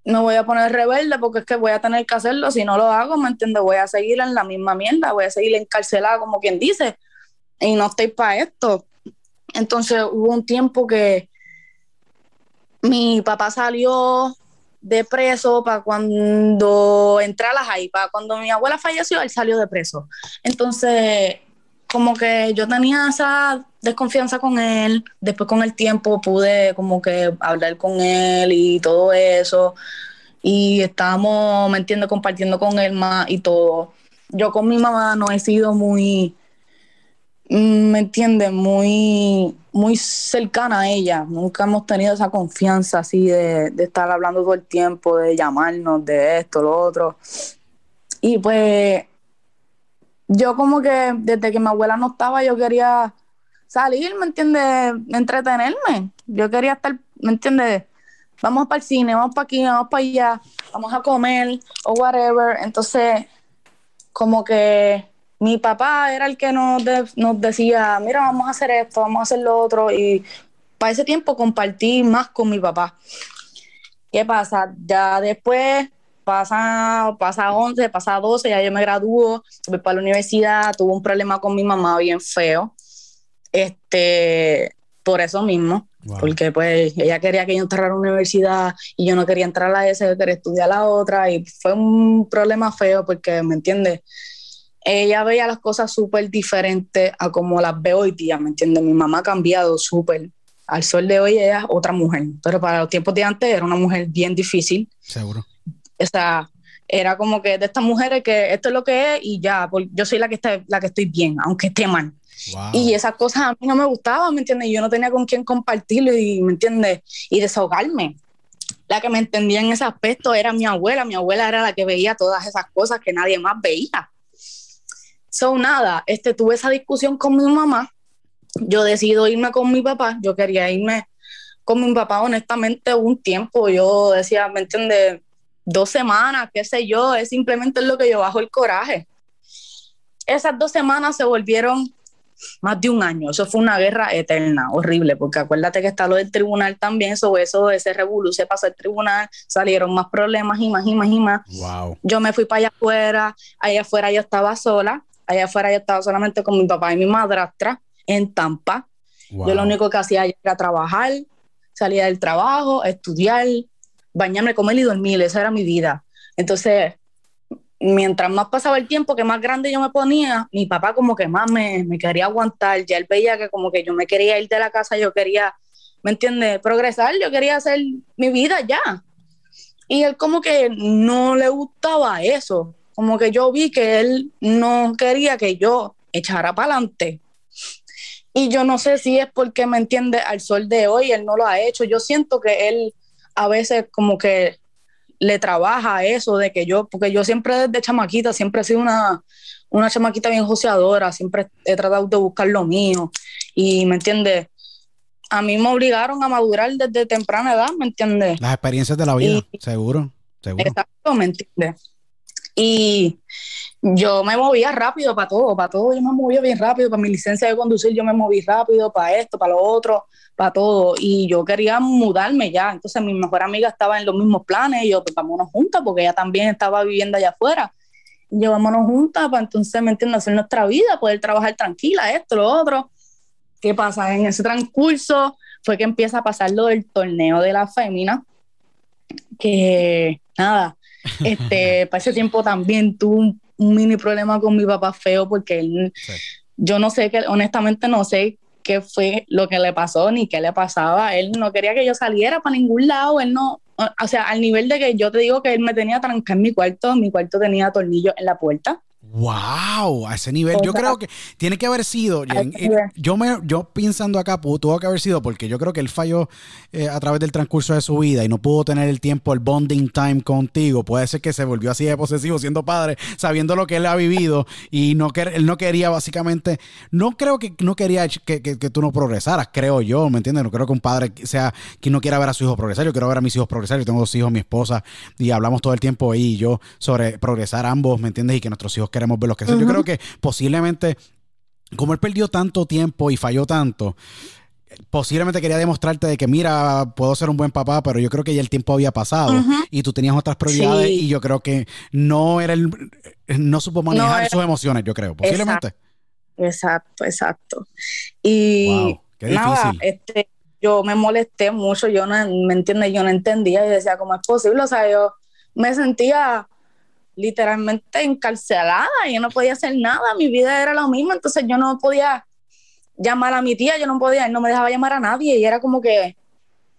me voy a poner rebelde porque es que voy a tener que hacerlo, si no lo hago, ¿me entiendes? Voy a seguir en la misma mierda, voy a seguir encarcelada como quien dice, y no estoy para esto. Entonces hubo un tiempo que mi papá salió de preso para cuando entré a la high, para cuando mi abuela falleció, él salió de preso. Entonces como que yo tenía esa desconfianza con él, después con el tiempo pude como que hablar con él y todo eso, y estábamos, ¿me entiendes?, compartiendo con él más y todo. Yo con mi mamá no he sido muy, ¿me entiendes?, muy, muy cercana a ella, nunca hemos tenido esa confianza así de, de estar hablando todo el tiempo, de llamarnos, de esto, lo otro, y pues yo como que desde que mi abuela no estaba yo quería salir, ¿me entiendes?, entretenerme, yo quería estar, ¿me entiendes?, vamos para el cine, vamos para aquí, vamos para allá, vamos a comer o whatever. Entonces como que mi papá era el que nos, de, nos decía, mira, vamos a hacer esto, vamos a hacer lo otro, y para ese tiempo compartí más con mi papá. ¿Qué pasa? Ya después, pasa, pasa once, pasa doce, ya yo me graduó, voy para la universidad, tuve un problema con mi mamá bien feo, este, por eso mismo, wow, porque pues ella quería que yo entrara a la universidad y yo no quería entrar a la esa, yo quería estudiar la otra, y fue un problema feo porque, ¿me entiendes?, ella veía las cosas súper diferentes a como las veo hoy día, ¿me entiendes? Mi mamá ha cambiado súper. Al sol de hoy ella es otra mujer, pero para los tiempos de antes era una mujer bien difícil. Seguro. O sea, era como que de estas mujeres que esto es lo que es y ya, yo soy la que, está, la que estoy bien, aunque esté mal. Wow. Y esas cosas a mí no me gustaban, ¿me entiendes? Yo no tenía con quién compartirlo y, ¿me entiendes?, y desahogarme. La que me entendía en ese aspecto era mi abuela. Mi abuela era la que veía todas esas cosas que nadie más veía. So, nada, este, tuve esa discusión con mi mamá, yo decido irme con mi papá, yo quería irme con mi papá honestamente un tiempo, yo decía, ¿me entiendes?, dos semanas, qué sé yo, es simplemente lo que yo bajo el coraje. Esas dos semanas se volvieron más de un año, eso fue una guerra eterna, horrible, porque acuérdate que está lo del tribunal también, sobre eso, ese revolú se pasó al tribunal, salieron más problemas y más y más y más. Wow. Yo me fui para allá afuera, allá afuera yo estaba sola, allá afuera yo estaba solamente con mi papá y mi madrastra en Tampa. Wow. Yo lo único que hacía era trabajar, salía del trabajo, estudiar, bañarme, comer y dormir. Esa era mi vida. Entonces, mientras más pasaba el tiempo, que más grande yo me ponía, mi papá como que más me, me quería aguantar. Ya él veía que como que yo me quería ir de la casa, yo quería, ¿me entiendes?, progresar, yo quería hacer mi vida ya. Y él como que no le gustaba eso. Como que yo vi que él no quería que yo echara para adelante. Y yo no sé si es porque, ¿me entiende?, al sol de hoy él no lo ha hecho. Yo siento que él a veces como que le trabaja eso de que yo, porque yo siempre desde chamaquita, siempre he sido una, una chamaquita bien joseadora, siempre he tratado de buscar lo mío. Y, ¿me entiende?, a mí me obligaron a madurar desde temprana edad, ¿me entiende? Las experiencias de la vida, y, seguro, seguro. Exacto, ¿me entiende? Y yo me movía rápido para todo, para todo yo me movía bien rápido, para mi licencia de conducir yo me moví rápido, para esto, para lo otro, para todo, y yo quería mudarme ya. Entonces mi mejor amiga estaba en los mismos planes, y yo, pues vámonos juntas, porque ella también estaba viviendo allá afuera, y yo, vámonos juntas, para entonces, ¿me entiendes?, hacer nuestra vida, poder trabajar tranquila, esto, lo otro, ¿Qué pasa? En ese transcurso fue que empieza a pasar lo del torneo de la fémina, que nada, este, para ese tiempo también tuve un, un mini problema con mi papá feo, porque él, sí. yo no sé, que honestamente no sé qué fue lo que le pasó ni qué le pasaba. Él no quería que yo saliera para ningún lado, él no, o sea, al nivel de que yo te digo que él me tenía trancado en mi cuarto, mi cuarto tenía tornillos en la puerta. Wow, a ese nivel. O yo sea, creo que tiene que haber sido, en, en, yo me, yo pensando acá, pudo, tuvo que haber sido porque yo creo que él falló eh, a través del transcurso de su vida y no pudo tener el tiempo, el bonding time contigo. Puede ser que se volvió así de posesivo siendo padre, sabiendo lo que él ha vivido y no que él no quería básicamente, no creo que no quería que, que, que tú no progresaras, creo yo, ¿me entiendes? No creo que un padre sea quien no quiera ver a su hijo progresar. Yo quiero ver a mis hijos progresar. Yo tengo dos hijos, mi esposa, y hablamos todo el tiempo ahí y yo sobre progresar ambos, ¿me entiendes? Y que nuestros hijos queremos ver los que son. Uh-huh. Yo creo que posiblemente, como él perdió tanto tiempo y falló tanto, posiblemente quería demostrarte de que mira, puedo ser un buen papá, pero yo creo que ya el tiempo había pasado uh-huh. y tú tenías otras prioridades sí. y yo creo que no era el, no supo manejar no era, sus emociones, yo creo, posiblemente. Exacto, exacto. exacto. Y wow, qué difícil. Nada, este, yo me molesté mucho, yo no, ¿me entiendes? Yo no entendía, yo decía, ¿cómo es posible? O sea, yo me sentía literalmente encarcelada, yo no podía hacer nada, mi vida era lo mismo, entonces yo no podía llamar a mi tía, yo no podía, él no me dejaba llamar a nadie, y era como que,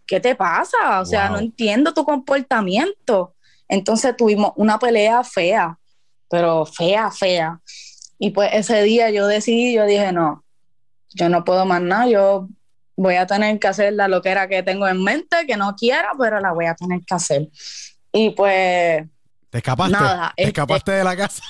¿qué te pasa? O sea, wow. no entiendo tu comportamiento. Entonces tuvimos una pelea fea, pero fea, fea, y pues ese día yo decidí, yo dije, no, yo no puedo más nada, yo voy a tener que hacer la loquera que tengo en mente, que no quiero, pero la voy a tener que hacer. Y pues... Te escapaste, Nada, este... te escapaste de la casa.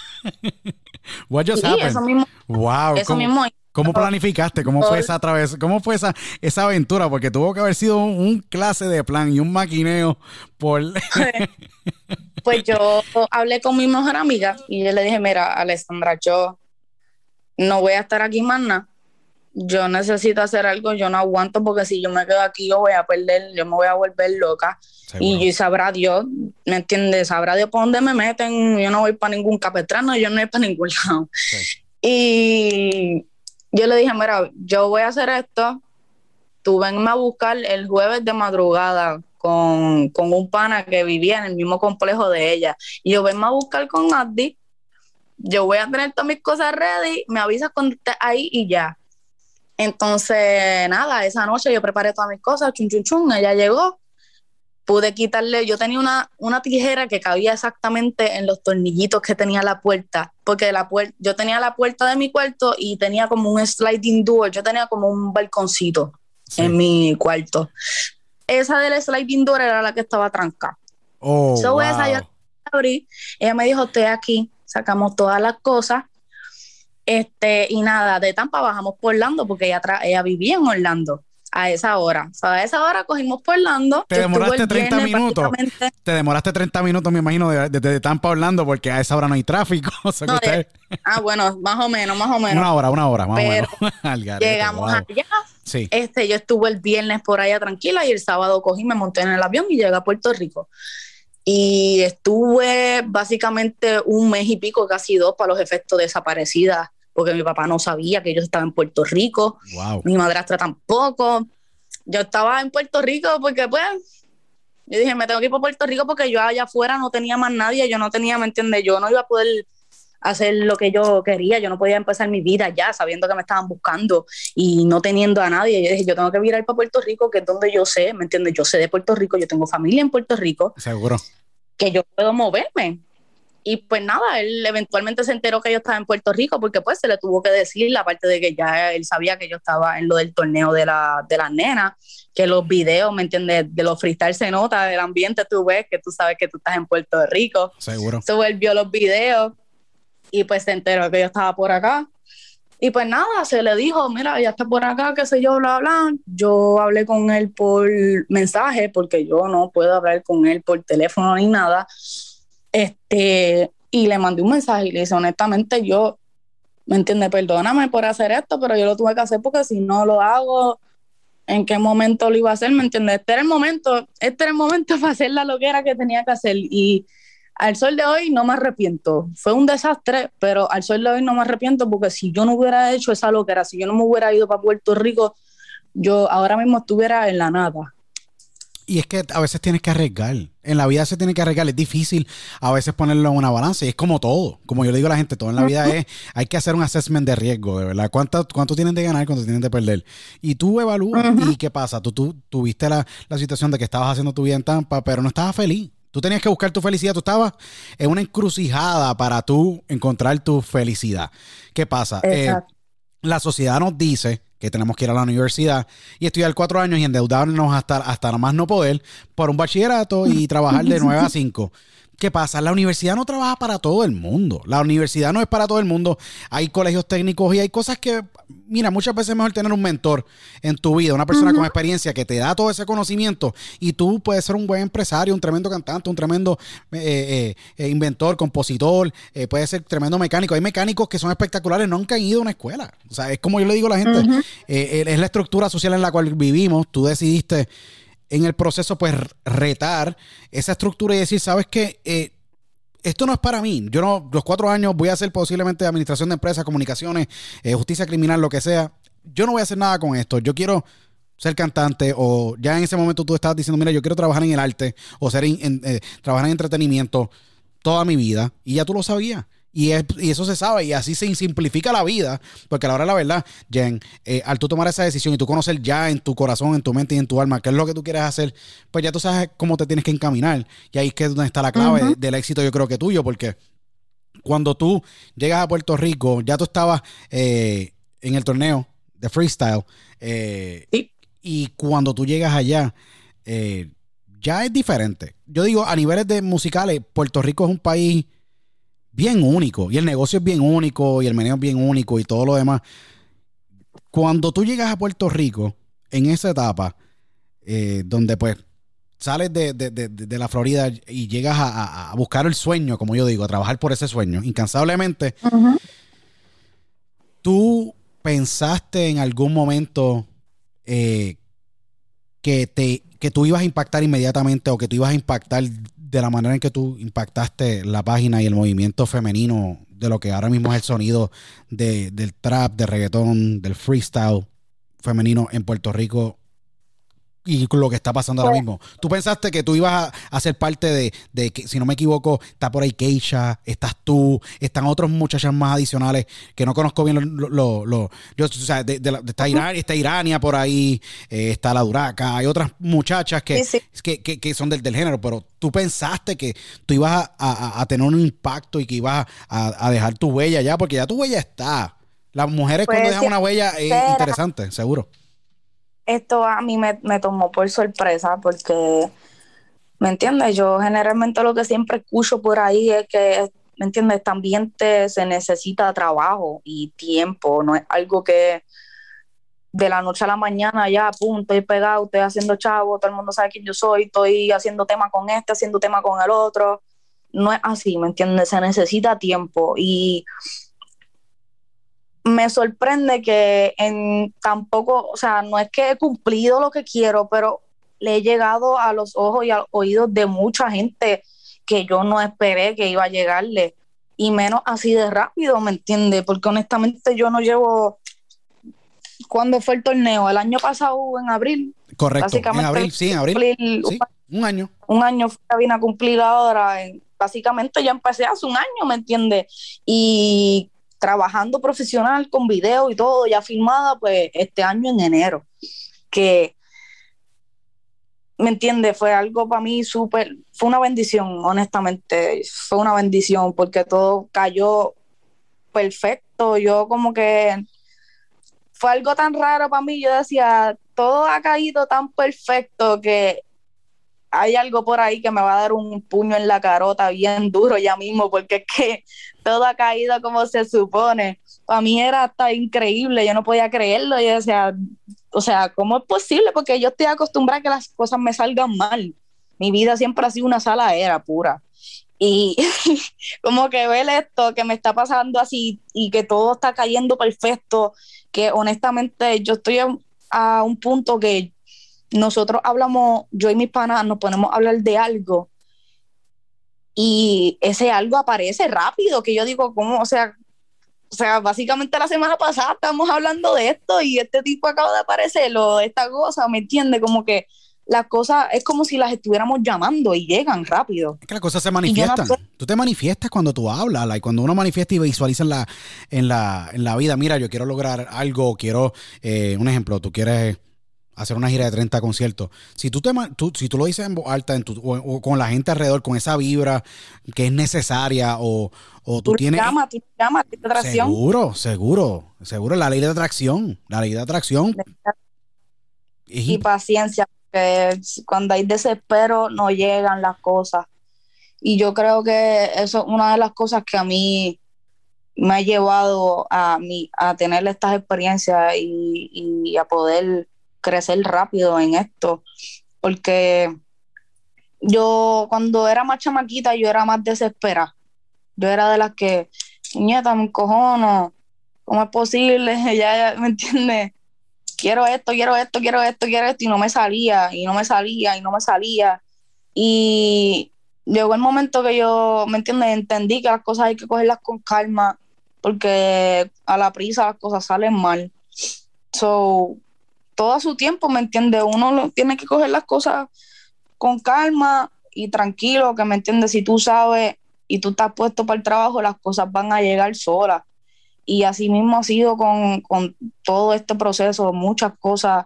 What just sí, happened? Eso mismo. Wow. Eso ¿cómo, mismo. ¿Cómo planificaste? ¿Cómo fue esa través? ¿Cómo fue esa, esa aventura? Porque tuvo que haber sido un, un clase de plan y un maquineo por. Pues yo hablé con mi mejor amiga y yo le dije, mira, Alessandra, yo no voy a estar aquí más nada. Yo necesito hacer algo, yo no aguanto, porque si yo me quedo aquí yo voy a perder, yo me voy a volver loca. Seguro. Y sabrá Dios, ¿me entiendes? Sabrá Dios por dónde me meten, yo no voy para ningún capestrano, yo no voy para ningún lado. Sí. Y yo le dije, mira, yo voy a hacer esto, tú venme a buscar el jueves de madrugada con, con un pana que vivía en el mismo complejo de ella. Y yo venme a buscar con Addy, yo voy a tener todas mis cosas ready, me avisas cuando estés ahí y ya. Entonces, nada, esa noche yo preparé todas mis cosas, chun, chun, chun, ella llegó, pude quitarle, yo tenía una, una tijera que cabía exactamente en los tornillitos que tenía la puerta, porque la puer- yo tenía la puerta de mi cuarto y tenía como un sliding door, yo tenía como un balconcito sí. en mi cuarto. Esa del sliding door era la que estaba trancada. Oh, so wow. Esa yo la abrí, ella me dijo, estoy aquí, sacamos todas las cosas. Este, y nada, de Tampa bajamos por Orlando, porque ella, tra- ella vivía en Orlando a esa hora. O sea, a esa hora cogimos por Orlando. Te demoraste treinta minutos. Te demoraste treinta minutos, me imagino, desde de, de Tampa a Orlando, porque a esa hora no hay tráfico. O sea, no, usted... de... Ah, bueno, más o menos, más o menos. Una hora, una hora, más Pero o menos. Algarete, llegamos wow. allá. Sí. Este, yo estuve el viernes por allá tranquila y el sábado cogí, me monté en el avión y llegué a Puerto Rico. Y estuve básicamente un mes y pico, casi dos, para los efectos desaparecidas, porque mi papá no sabía que yo estaba en Puerto Rico, wow. mi madrastra tampoco. Yo estaba en Puerto Rico porque pues, yo dije, me tengo que ir para Puerto Rico porque yo allá afuera no tenía más nadie, yo no tenía, ¿me entiendes? Yo no iba a poder hacer lo que yo quería, yo no podía empezar mi vida ya sabiendo que me estaban buscando y no teniendo a nadie. Yo dije, yo tengo que virar para Puerto Rico, que es donde yo sé, ¿me entiendes? Yo sé de Puerto Rico, yo tengo familia en Puerto Rico. Seguro. Que yo puedo moverme. Y pues nada, él eventualmente se enteró que yo estaba en Puerto Rico, porque pues se le tuvo que decir, la parte de que ya él sabía que yo estaba en lo del torneo de la de las nenas, que los videos, ¿me entiendes? De los freestyle se nota, del ambiente tú ves, que tú sabes que tú estás en Puerto Rico. Seguro. So, él vio los videos y pues se enteró que yo estaba por acá. Y pues nada, se le dijo, mira, ya está por acá, qué sé yo, bla, bla. Yo hablé con él por mensaje, porque yo no puedo hablar con él por teléfono ni nada. Este, y le mandé un mensaje y le dije, honestamente, yo, ¿me entiendes? Perdóname por hacer esto, pero yo lo tuve que hacer porque si no lo hago, ¿en qué momento lo iba a hacer? ¿Me entiendes? Este era el momento, este era el momento para hacer la loquera que tenía que hacer. Y al sol de hoy no me arrepiento. Fue un desastre, pero al sol de hoy no me arrepiento, porque si yo no hubiera hecho esa loquera, si yo no me hubiera ido para Puerto Rico, yo ahora mismo estuviera en la nada. Y es que a veces tienes que arriesgar. En la vida se tiene que arriesgar. Es difícil a veces ponerlo en una balanza. Y es como todo. Como yo le digo a la gente, todo en la vida es... Hay que hacer un assessment de riesgo, de verdad. ¿Cuánto, cuánto tienen de ganar, cuánto tienen de perder? Y tú evalúas. Uh-huh. ¿Y qué pasa? Tú, tú tuviste la, la situación de que estabas haciendo tu vida en Tampa, pero no estabas feliz. Tú tenías que buscar tu felicidad. Tú estabas en una encrucijada para tú encontrar tu felicidad. ¿Qué pasa? Eh, la sociedad nos dice... que tenemos que ir a la universidad y estudiar cuatro años y endeudarnos hasta, hasta nomás no poder por un bachillerato y trabajar de nueve a cinco. ¿Qué pasa? La universidad no trabaja para todo el mundo. La universidad no es para todo el mundo. Hay colegios técnicos y hay cosas que, mira, muchas veces es mejor tener un mentor en tu vida, una persona uh-huh. con experiencia que te da todo ese conocimiento, y tú puedes ser un buen empresario, un tremendo cantante, un tremendo eh, eh, inventor, compositor, eh, puedes ser tremendo mecánico. Hay mecánicos que son espectaculares, nunca han ido a una escuela. O sea, es como yo le digo a la gente, uh-huh. eh, es la estructura social en la cual vivimos. Tú decidiste... en el proceso, pues, retar esa estructura y decir, ¿sabes qué? Eh, esto no es para mí. Yo no, los cuatro años voy a hacer posiblemente administración de empresas, comunicaciones, eh, justicia criminal, lo que sea. Yo no voy a hacer nada con esto. Yo quiero ser cantante, o ya en ese momento tú estabas diciendo, mira, yo quiero trabajar en el arte o ser in, en, eh, trabajar en entretenimiento toda mi vida. Y ya tú lo sabías. Y, es, y eso se sabe, y así se simplifica la vida, porque a la hora de la verdad, Jen, eh, al tú tomar esa decisión y tú conocer ya en tu corazón, en tu mente y en tu alma qué es lo que tú quieres hacer, pues ya tú sabes cómo te tienes que encaminar, y ahí es que es donde está la clave uh-huh. del éxito, yo creo que tuyo, porque cuando tú llegas a Puerto Rico, ya tú estabas eh, en el torneo de freestyle, eh, sí. y cuando tú llegas allá, eh, ya es diferente. Yo digo, a niveles de musicales, Puerto Rico es un país bien único, y el negocio es bien único, y el meneo es bien único, y todo lo demás. Cuando tú llegas a Puerto Rico, en esa etapa, eh, donde pues sales de, de, de, de la Florida y llegas a, a buscar el sueño, como yo digo, a trabajar por ese sueño, incansablemente, uh-huh. ¿tú pensaste en algún momento eh, que, te, que tú ibas a impactar inmediatamente, o que tú ibas a impactar de la manera en que tú impactaste la página y el movimiento femenino de lo que ahora mismo es el sonido de, del trap, del reggaetón, del freestyle femenino en Puerto Rico y lo que está pasando ahora mismo? ¿Tú pensaste que tú ibas a, a ser parte de, de que, si no me equivoco, está por ahí Keisha, estás tú, están otras muchachas más adicionales que no conozco bien, lo, lo, lo, yo, o sea, de, de la, de está, Irania, está Irania por ahí, eh, está la Duraca, hay otras muchachas que, sí, sí. que, que, que son del, del género, pero tú pensaste que tú ibas a, a, a tener un impacto y que ibas a, a dejar tu huella ya, porque ya tu huella está. Las mujeres pues cuando dejan una huella es eh, interesante, seguro. Esto a mí me, me tomó por sorpresa porque, ¿me entiendes? Yo generalmente lo que siempre escucho por ahí es que, ¿me entiendes? Este ambiente se necesita trabajo y tiempo, no es algo que de la noche a la mañana ya, pum, estoy pegado, estoy haciendo chavo, todo el mundo sabe quién yo soy, estoy haciendo tema con este, haciendo tema con el otro. No es así, ¿me entiendes? Se necesita tiempo y... me sorprende que en tampoco, o sea, no es que he cumplido lo que quiero, pero le he llegado a los ojos y a los oídos de mucha gente que yo no esperé que iba a llegarle, y menos así de rápido, ¿me entiendes? Porque honestamente yo no llevo... ¿Cuándo fue el torneo? El año pasado, en abril. Correcto, básicamente, en abril, sí, en abril. Sí, un año. Un año fue bien a cumplir ahora. Básicamente ya empecé hace un año, ¿me entiendes? Y... trabajando profesional con video y todo, ya filmada, pues este año en enero, que, ¿me entiendes? Fue algo para mí súper, fue una bendición, honestamente, fue una bendición, porque todo cayó perfecto, yo como que, fue algo tan raro para mí, yo decía, todo ha caído tan perfecto que hay algo por ahí que me va a dar un puño en la carota bien duro ya mismo, porque es que todo ha caído como se supone. Para mí era hasta increíble, yo no podía creerlo, yo decía, o sea, ¿cómo es posible? Porque yo estoy acostumbrada a que las cosas me salgan mal. Mi vida siempre ha sido una salaera pura. Y como que ver esto que me está pasando así y que todo está cayendo perfecto, que honestamente yo estoy a un punto que nosotros hablamos, yo y mis panas nos ponemos a hablar de algo y ese algo aparece rápido, que yo digo, ¿cómo? O sea, o sea, básicamente la semana pasada estamos hablando de esto y este tipo acaba de aparecer, o esta cosa, ¿me entiendes? Como que las cosas, es como si las estuviéramos llamando y llegan rápido. Es que las cosas se manifiestan. No... Tú te manifiestas cuando tú hablas, like, cuando uno manifiesta y visualiza en la, en la, en la vida, mira, yo quiero lograr algo, quiero, eh, un ejemplo, tú quieres hacer una gira de treinta conciertos. Si tú, te, tú, si tú lo dices en voz alta en tu, o, o con la gente alrededor, con esa vibra que es necesaria, o, o tú, tú tienes... Llama, tú llamas, te atracción. Seguro, seguro, seguro, la ley de atracción, la ley de atracción. Y, y paciencia. Que cuando hay desespero no llegan las cosas, y yo creo que eso es una de las cosas que a mí me ha llevado a, mí, a tener estas experiencias y, y a poder crecer rápido en esto, porque yo cuando era más chamaquita yo era más desesperada, yo era de las que, nieta, me encojono, ¿cómo es posible? ya, ya, ¿me entiendes? Quiero esto, quiero esto, quiero esto, quiero esto, y no me salía, y no me salía, y no me salía. Y llegó el momento que yo, ¿me entiendes? Entendí que las cosas hay que cogerlas con calma, porque a la prisa las cosas salen mal. So, todo a su tiempo, ¿me entiendes? Uno tiene que coger las cosas con calma y tranquilo, que, ¿me entiendes? Si tú sabes y tú estás puesto para el trabajo, las cosas van a llegar solas. Y así mismo ha sido con, con todo este proceso, muchas cosas.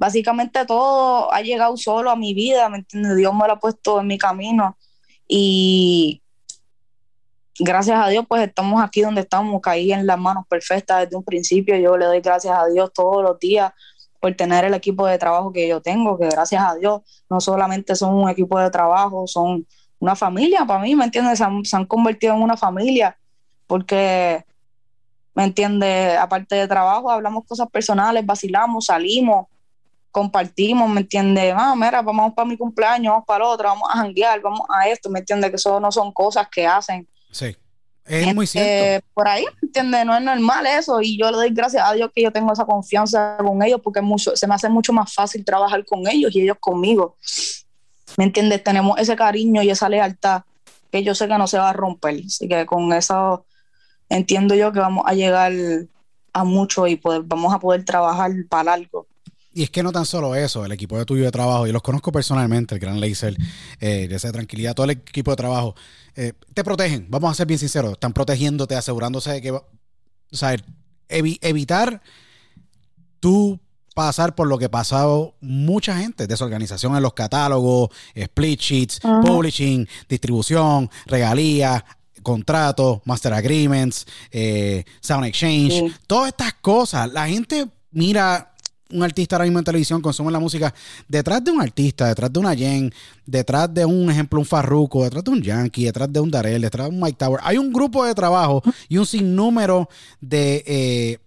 Básicamente todo ha llegado solo a mi vida, ¿me entiendes? Dios me lo ha puesto en mi camino. Y gracias a Dios, pues estamos aquí donde estamos, caí en las manos perfectas desde un principio. Yo le doy gracias a Dios todos los días por tener el equipo de trabajo que yo tengo, que gracias a Dios no solamente son un equipo de trabajo, son una familia para mí, ¿me entiendes? Se han, se han convertido en una familia porque... ¿Me entiendes? Aparte de trabajo, hablamos cosas personales, vacilamos, salimos, compartimos, ¿me entiendes? Ah, mira, vamos para mi cumpleaños, vamos para el otro, vamos a janguear, vamos a esto, ¿me entiendes? Que eso no son cosas que hacen. Sí, es muy cierto. Eh, por ahí, ¿me entiendes? No es normal eso, y yo le doy gracias a Dios que yo tengo esa confianza con ellos, porque mucho, se me hace mucho más fácil trabajar con ellos y ellos conmigo. ¿Me entiendes? Tenemos ese cariño y esa lealtad que yo sé que no se va a romper, así que con eso... Entiendo yo que vamos a llegar a mucho y poder, vamos a poder trabajar para algo. Y es que no tan solo eso, el equipo de tuyo de trabajo, yo los conozco personalmente, el gran Laser, eh, de esa tranquilidad, todo el equipo de trabajo, eh, te protegen, vamos a ser bien sinceros, están protegiéndote, asegurándose de que, o sea, evi- evitar tú pasar por lo que ha pasado mucha gente, desorganización en los catálogos, split sheets, uh-huh. publishing, distribución, regalías, contratos, master agreements, eh, sound exchange, sí. Todas estas cosas. La gente mira un artista ahora mismo en televisión, consume la música. Detrás de un artista, detrás de una Jen, detrás de un ejemplo, un Farruko, detrás de un Yankee, detrás de un Darell, detrás de un Mike Tower, hay un grupo de trabajo y un sinnúmero de eh,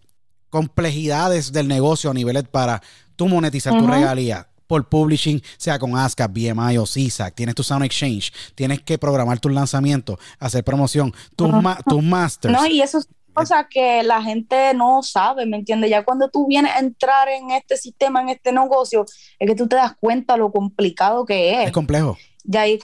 complejidades del negocio a niveles para tú monetizar uh-huh. tu regalía. Por publishing, sea con ASCAP, B M I o C I S A C, tienes tu Sound Exchange, tienes que programar tus lanzamientos, hacer promoción, tus, no, ma- tus masters. No, y eso es cosa que la gente no sabe, ¿me entiendes? Ya cuando tú vienes a entrar en este sistema, en este negocio, es que tú te das cuenta lo complicado que es. Es complejo. Y ahí,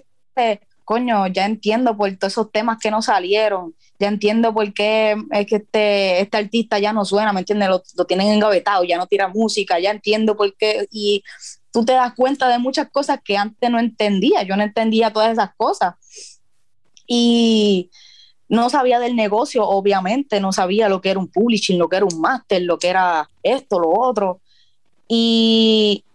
coño, ya entiendo por todos esos temas que no salieron, ya entiendo por qué es que este, este artista ya no suena, ¿me entiendes? Lo, lo tienen engavetado, ya no tira música, ya entiendo por qué... Y, tú te das cuenta de muchas cosas que antes no entendía. Yo no entendía todas esas cosas. Y no sabía del negocio, obviamente. No sabía lo que era un publishing, lo que era un máster, lo que era esto, lo otro. Y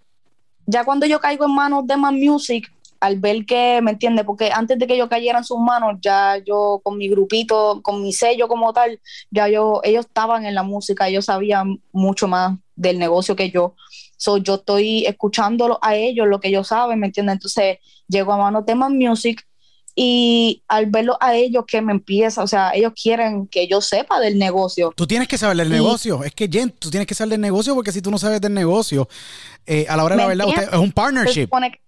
ya cuando yo caigo en manos de Mas Music, al ver que, ¿me entiendes? Porque antes de que yo cayera en sus manos, ya yo con mi grupito, con mi sello como tal, ya yo, ellos estaban en la música, ellos sabían mucho más del negocio que yo. So, yo estoy escuchando a ellos, lo que ellos saben, ¿me entiendes? Entonces, llego a manos de Mas Music y al verlo a ellos que me empieza, o sea, ellos quieren que yo sepa del negocio. Tú tienes que saber del y, negocio. Es que, Jen, tú tienes que saber del negocio porque si tú no sabes del negocio, eh, a la hora de la verdad, usted, es un partnership. Se supone, que,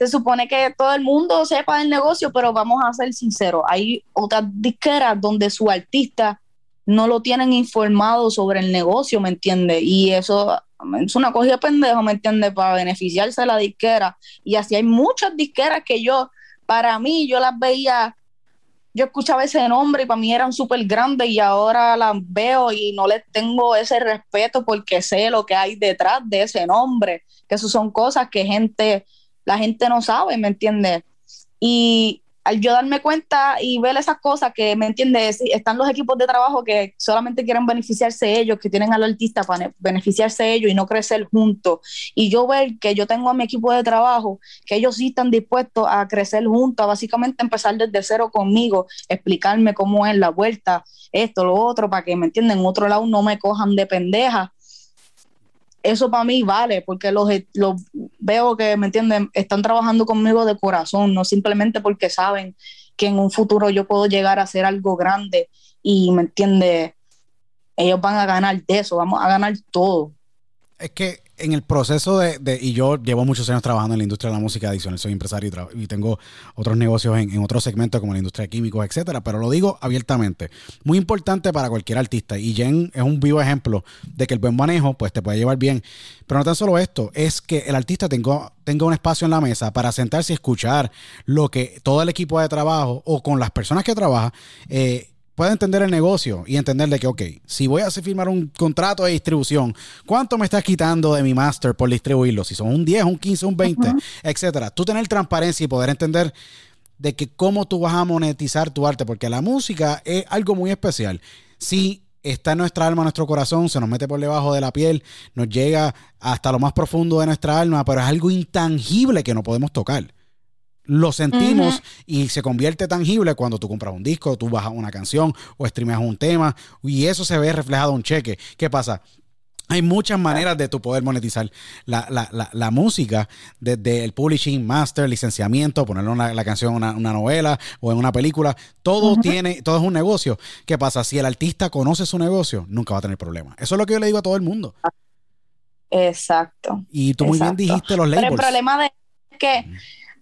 se supone que todo el mundo sepa del negocio, pero vamos a ser sinceros. Hay otras disqueras donde su artista no lo tienen informado sobre el negocio, ¿me entiendes? Y eso... es una cogida de pendejo, ¿me entiendes? Para beneficiarse de la disquera. Y así hay muchas disqueras que yo para mí yo las veía, yo escuchaba ese nombre y para mí eran súper grandes y ahora las veo y no les tengo ese respeto porque sé lo que hay detrás de ese nombre, que eso son cosas que gente, la gente no sabe, ¿me entiendes? Y al yo darme cuenta y ver esas cosas que, ¿me entiendes? Están los equipos de trabajo que solamente quieren beneficiarse ellos, que tienen al artista para beneficiarse ellos y no crecer juntos. Y yo ver que yo tengo a mi equipo de trabajo, que ellos sí están dispuestos a crecer juntos, a básicamente empezar desde cero conmigo, explicarme cómo es la vuelta, esto, lo otro, para que, ¿me entienden? En otro lado no me cojan de pendeja. Eso para mí vale, porque los, los veo que, ¿me entienden? Están trabajando conmigo de corazón, no simplemente porque saben que en un futuro yo puedo llegar a hacer algo grande y, ¿me entiendes? Ellos van a ganar de eso, vamos a ganar todo. Es que en el proceso de, de y yo llevo muchos años trabajando en la industria de la música adicional, soy empresario y, y tengo otros negocios en, en otros segmentos como la industria de químicos, etcétera, pero lo digo abiertamente, muy importante para cualquier artista, y Jen es un vivo ejemplo de que el buen manejo pues te puede llevar bien, pero no tan solo esto, es que el artista tenga, tenga un espacio en la mesa para sentarse y escuchar lo que todo el equipo de trabajo o con las personas que trabaja eh, puede entender el negocio y entender de que, ok, si voy a hacer firmar un contrato de distribución, ¿cuánto me estás quitando de mi master por distribuirlo? Si son un diez, un quince, un veinte, uh-huh. etcétera. Tú tener transparencia y poder entender de que cómo tú vas a monetizar tu arte, porque la música es algo muy especial. Si está en nuestra alma, en nuestro corazón, se nos mete por debajo de la piel, nos llega hasta lo más profundo de nuestra alma, pero es algo intangible que no podemos tocar. Lo sentimos uh-huh. y se convierte tangible cuando tú compras un disco, tú bajas una canción o streameas un tema y eso se ve reflejado en un cheque. ¿Qué pasa? Hay muchas maneras de tú poder monetizar la, la, la, la música, desde el publishing, master, licenciamiento, ponerle una, la canción en una, una novela o en una película. Todo uh-huh. tiene, todo es un negocio. ¿Qué pasa? Si el artista conoce su negocio, nunca va a tener problemas. Eso es lo que yo le digo a todo el mundo. Exacto. Y tú muy Exacto. bien dijiste los labels. Pero el problema de que uh-huh.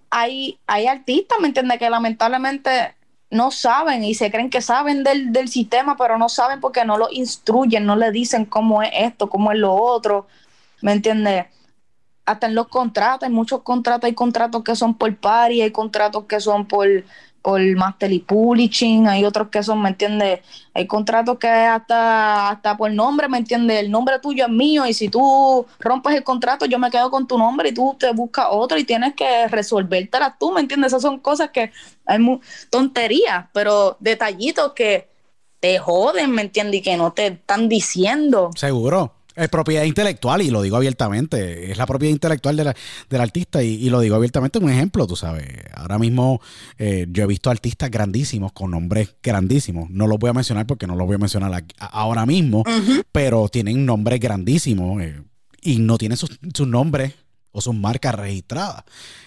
Hay, hay artistas, ¿me entiendes? Que lamentablemente no saben y se creen que saben del, del sistema, pero no saben porque no lo instruyen, no le dicen cómo es esto, cómo es lo otro, ¿me entiendes? Hasta en los contratos, hay muchos contratos, hay contratos que son por party, hay contratos que son por, por master y publishing, hay otros que son, ¿me entiendes? Hay contratos que hasta, hasta por nombre, ¿me entiendes? El nombre tuyo es mío y si tú rompes el contrato yo me quedo con tu nombre y tú te buscas otro y tienes que resolvértelas tú, ¿me entiendes? Esas son cosas que hay mu- tonterías, pero detallitos que te joden, ¿me entiendes? Y que no te están diciendo. Seguro. Es propiedad intelectual y lo digo abiertamente, es la propiedad intelectual de la, del artista y, y lo digo abiertamente, un ejemplo, tú sabes, ahora mismo eh, yo he visto artistas grandísimos con nombres grandísimos, no los voy a mencionar porque no los voy a mencionar aquí, ahora mismo, uh-huh. pero tienen nombres grandísimos eh, y no tienen sus, sus nombres o sus marcas registradas.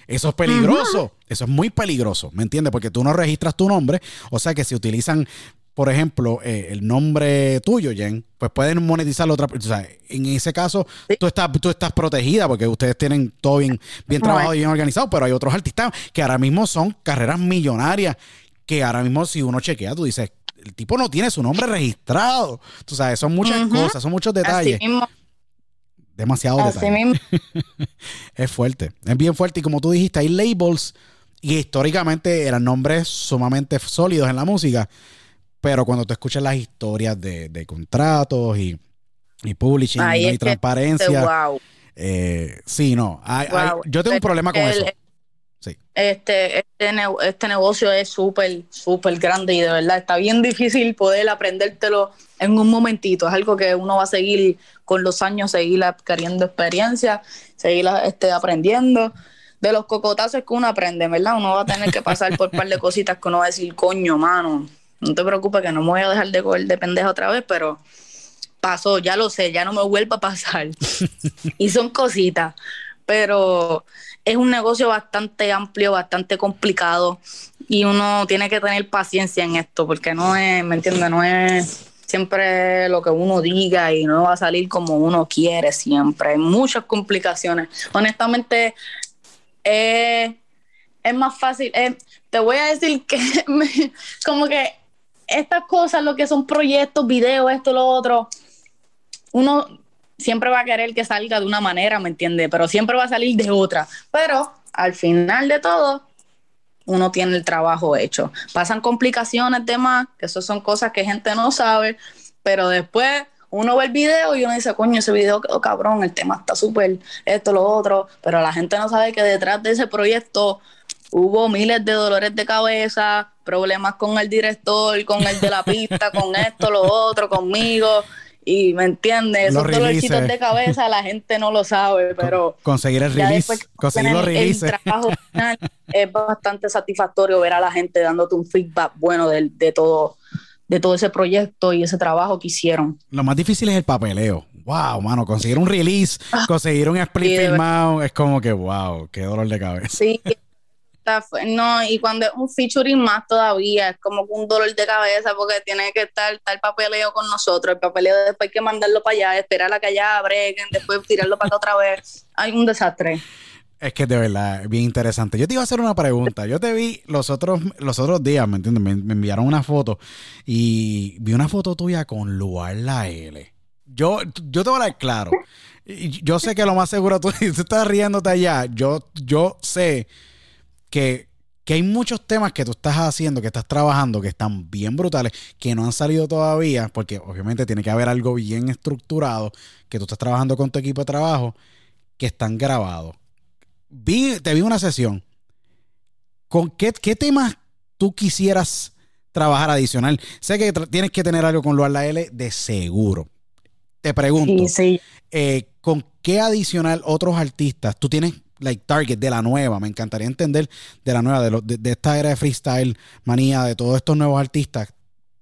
Eso es peligroso, uh-huh. eso es muy peligroso, ¿me entiendes? Porque tú no registras tu nombre, o sea que si utilizan... Por ejemplo, eh, el nombre tuyo, Jen, pues pueden monetizarlo otra, o sea, en ese caso sí. tú estás tú estás protegida porque ustedes tienen todo bien bien trabajado y bien organizado, pero hay otros artistas que ahora mismo son carreras millonarias que ahora mismo si uno chequea tú dices, el tipo no tiene su nombre registrado. Tú sabes, son muchas uh-huh. cosas, son muchos detalles. Así mismo. Demasiado Así detalles. Mismo. Es fuerte, es bien fuerte y como tú dijiste, hay labels y históricamente eran nombres sumamente sólidos en la música. Pero cuando tú escuchas las historias de, de contratos y, y publishing Ay, ¿no? y transparencia, wow. eh, sí, no, hay, wow. hay, yo tengo el, un problema con el, eso. Sí. Este, este, este negocio es súper, súper grande y de verdad está bien difícil poder aprendértelo en un momentito. Es algo que uno va a seguir con los años, seguir adquiriendo experiencia, seguir este, aprendiendo. De los cocotazos que uno aprende, ¿verdad? Uno va a tener que pasar por un par de cositas que uno va a decir, coño, mano. No te preocupes que no me voy a dejar de coger de pendeja otra vez, pero pasó, ya lo sé, ya no me vuelva a pasar. Y son cositas, pero es un negocio bastante amplio, bastante complicado y uno tiene que tener paciencia en esto porque no es, ¿me entiendes? No es siempre lo que uno diga y no va a salir como uno quiere siempre. Hay muchas complicaciones. Honestamente, eh, es más fácil, eh, te voy a decir que me, como que estas cosas, lo que son proyectos, videos, esto, lo otro, uno siempre va a querer que salga de una manera, ¿me entiendes? Pero siempre va a salir de otra. Pero al final de todo, uno tiene el trabajo hecho. Pasan complicaciones demás, que eso son cosas que gente no sabe, pero después uno ve el video y uno dice, coño, ese video quedó cabrón, el tema está súper, esto, lo otro, pero la gente no sabe que detrás de ese proyecto hubo miles de dolores de cabeza, problemas con el director, con el de la pista, con esto, lo otro, conmigo. Y me entiendes, esos dolorcitos de cabeza la gente no lo sabe, pero conseguir el release, conseguir los releases, el trabajo final es bastante satisfactorio ver a la gente dándote un feedback bueno de, de todo de todo ese proyecto y ese trabajo que hicieron. Lo más difícil es el papeleo. Wow, mano, conseguir un release, conseguir un split filmado, es como que wow, qué dolor de cabeza. Sí. No, y cuando es un featuring más todavía, es como un dolor de cabeza porque tiene que estar, estar el papeleo con nosotros, el papeleo después hay que mandarlo para allá, esperar a que allá breguen, después tirarlo para acá otra vez, hay un desastre. Es que de verdad, bien interesante. Yo te iba a hacer una pregunta, yo te vi los otros, los otros días, ¿me entiendes? Me, me enviaron una foto y vi una foto tuya con Lua La L. Yo, yo te voy a hablar claro, yo sé que lo más seguro tú, tú estás riéndote allá, yo, yo sé... Que, que hay muchos temas que tú estás haciendo, que estás trabajando, que están bien brutales, que no han salido todavía, porque obviamente tiene que haber algo bien estructurado, que tú estás trabajando con tu equipo de trabajo, que están grabados. Vi, te vi una sesión. ¿Con qué, qué temas tú quisieras trabajar adicional? Sé que tra- tienes que tener algo con Lua La L de seguro. Te pregunto, sí, sí. Eh, ¿con qué adicional otros artistas tú tienes... like target de la nueva, me encantaría entender de la nueva, de, lo, de, de esta era de freestyle manía, de todos estos nuevos artistas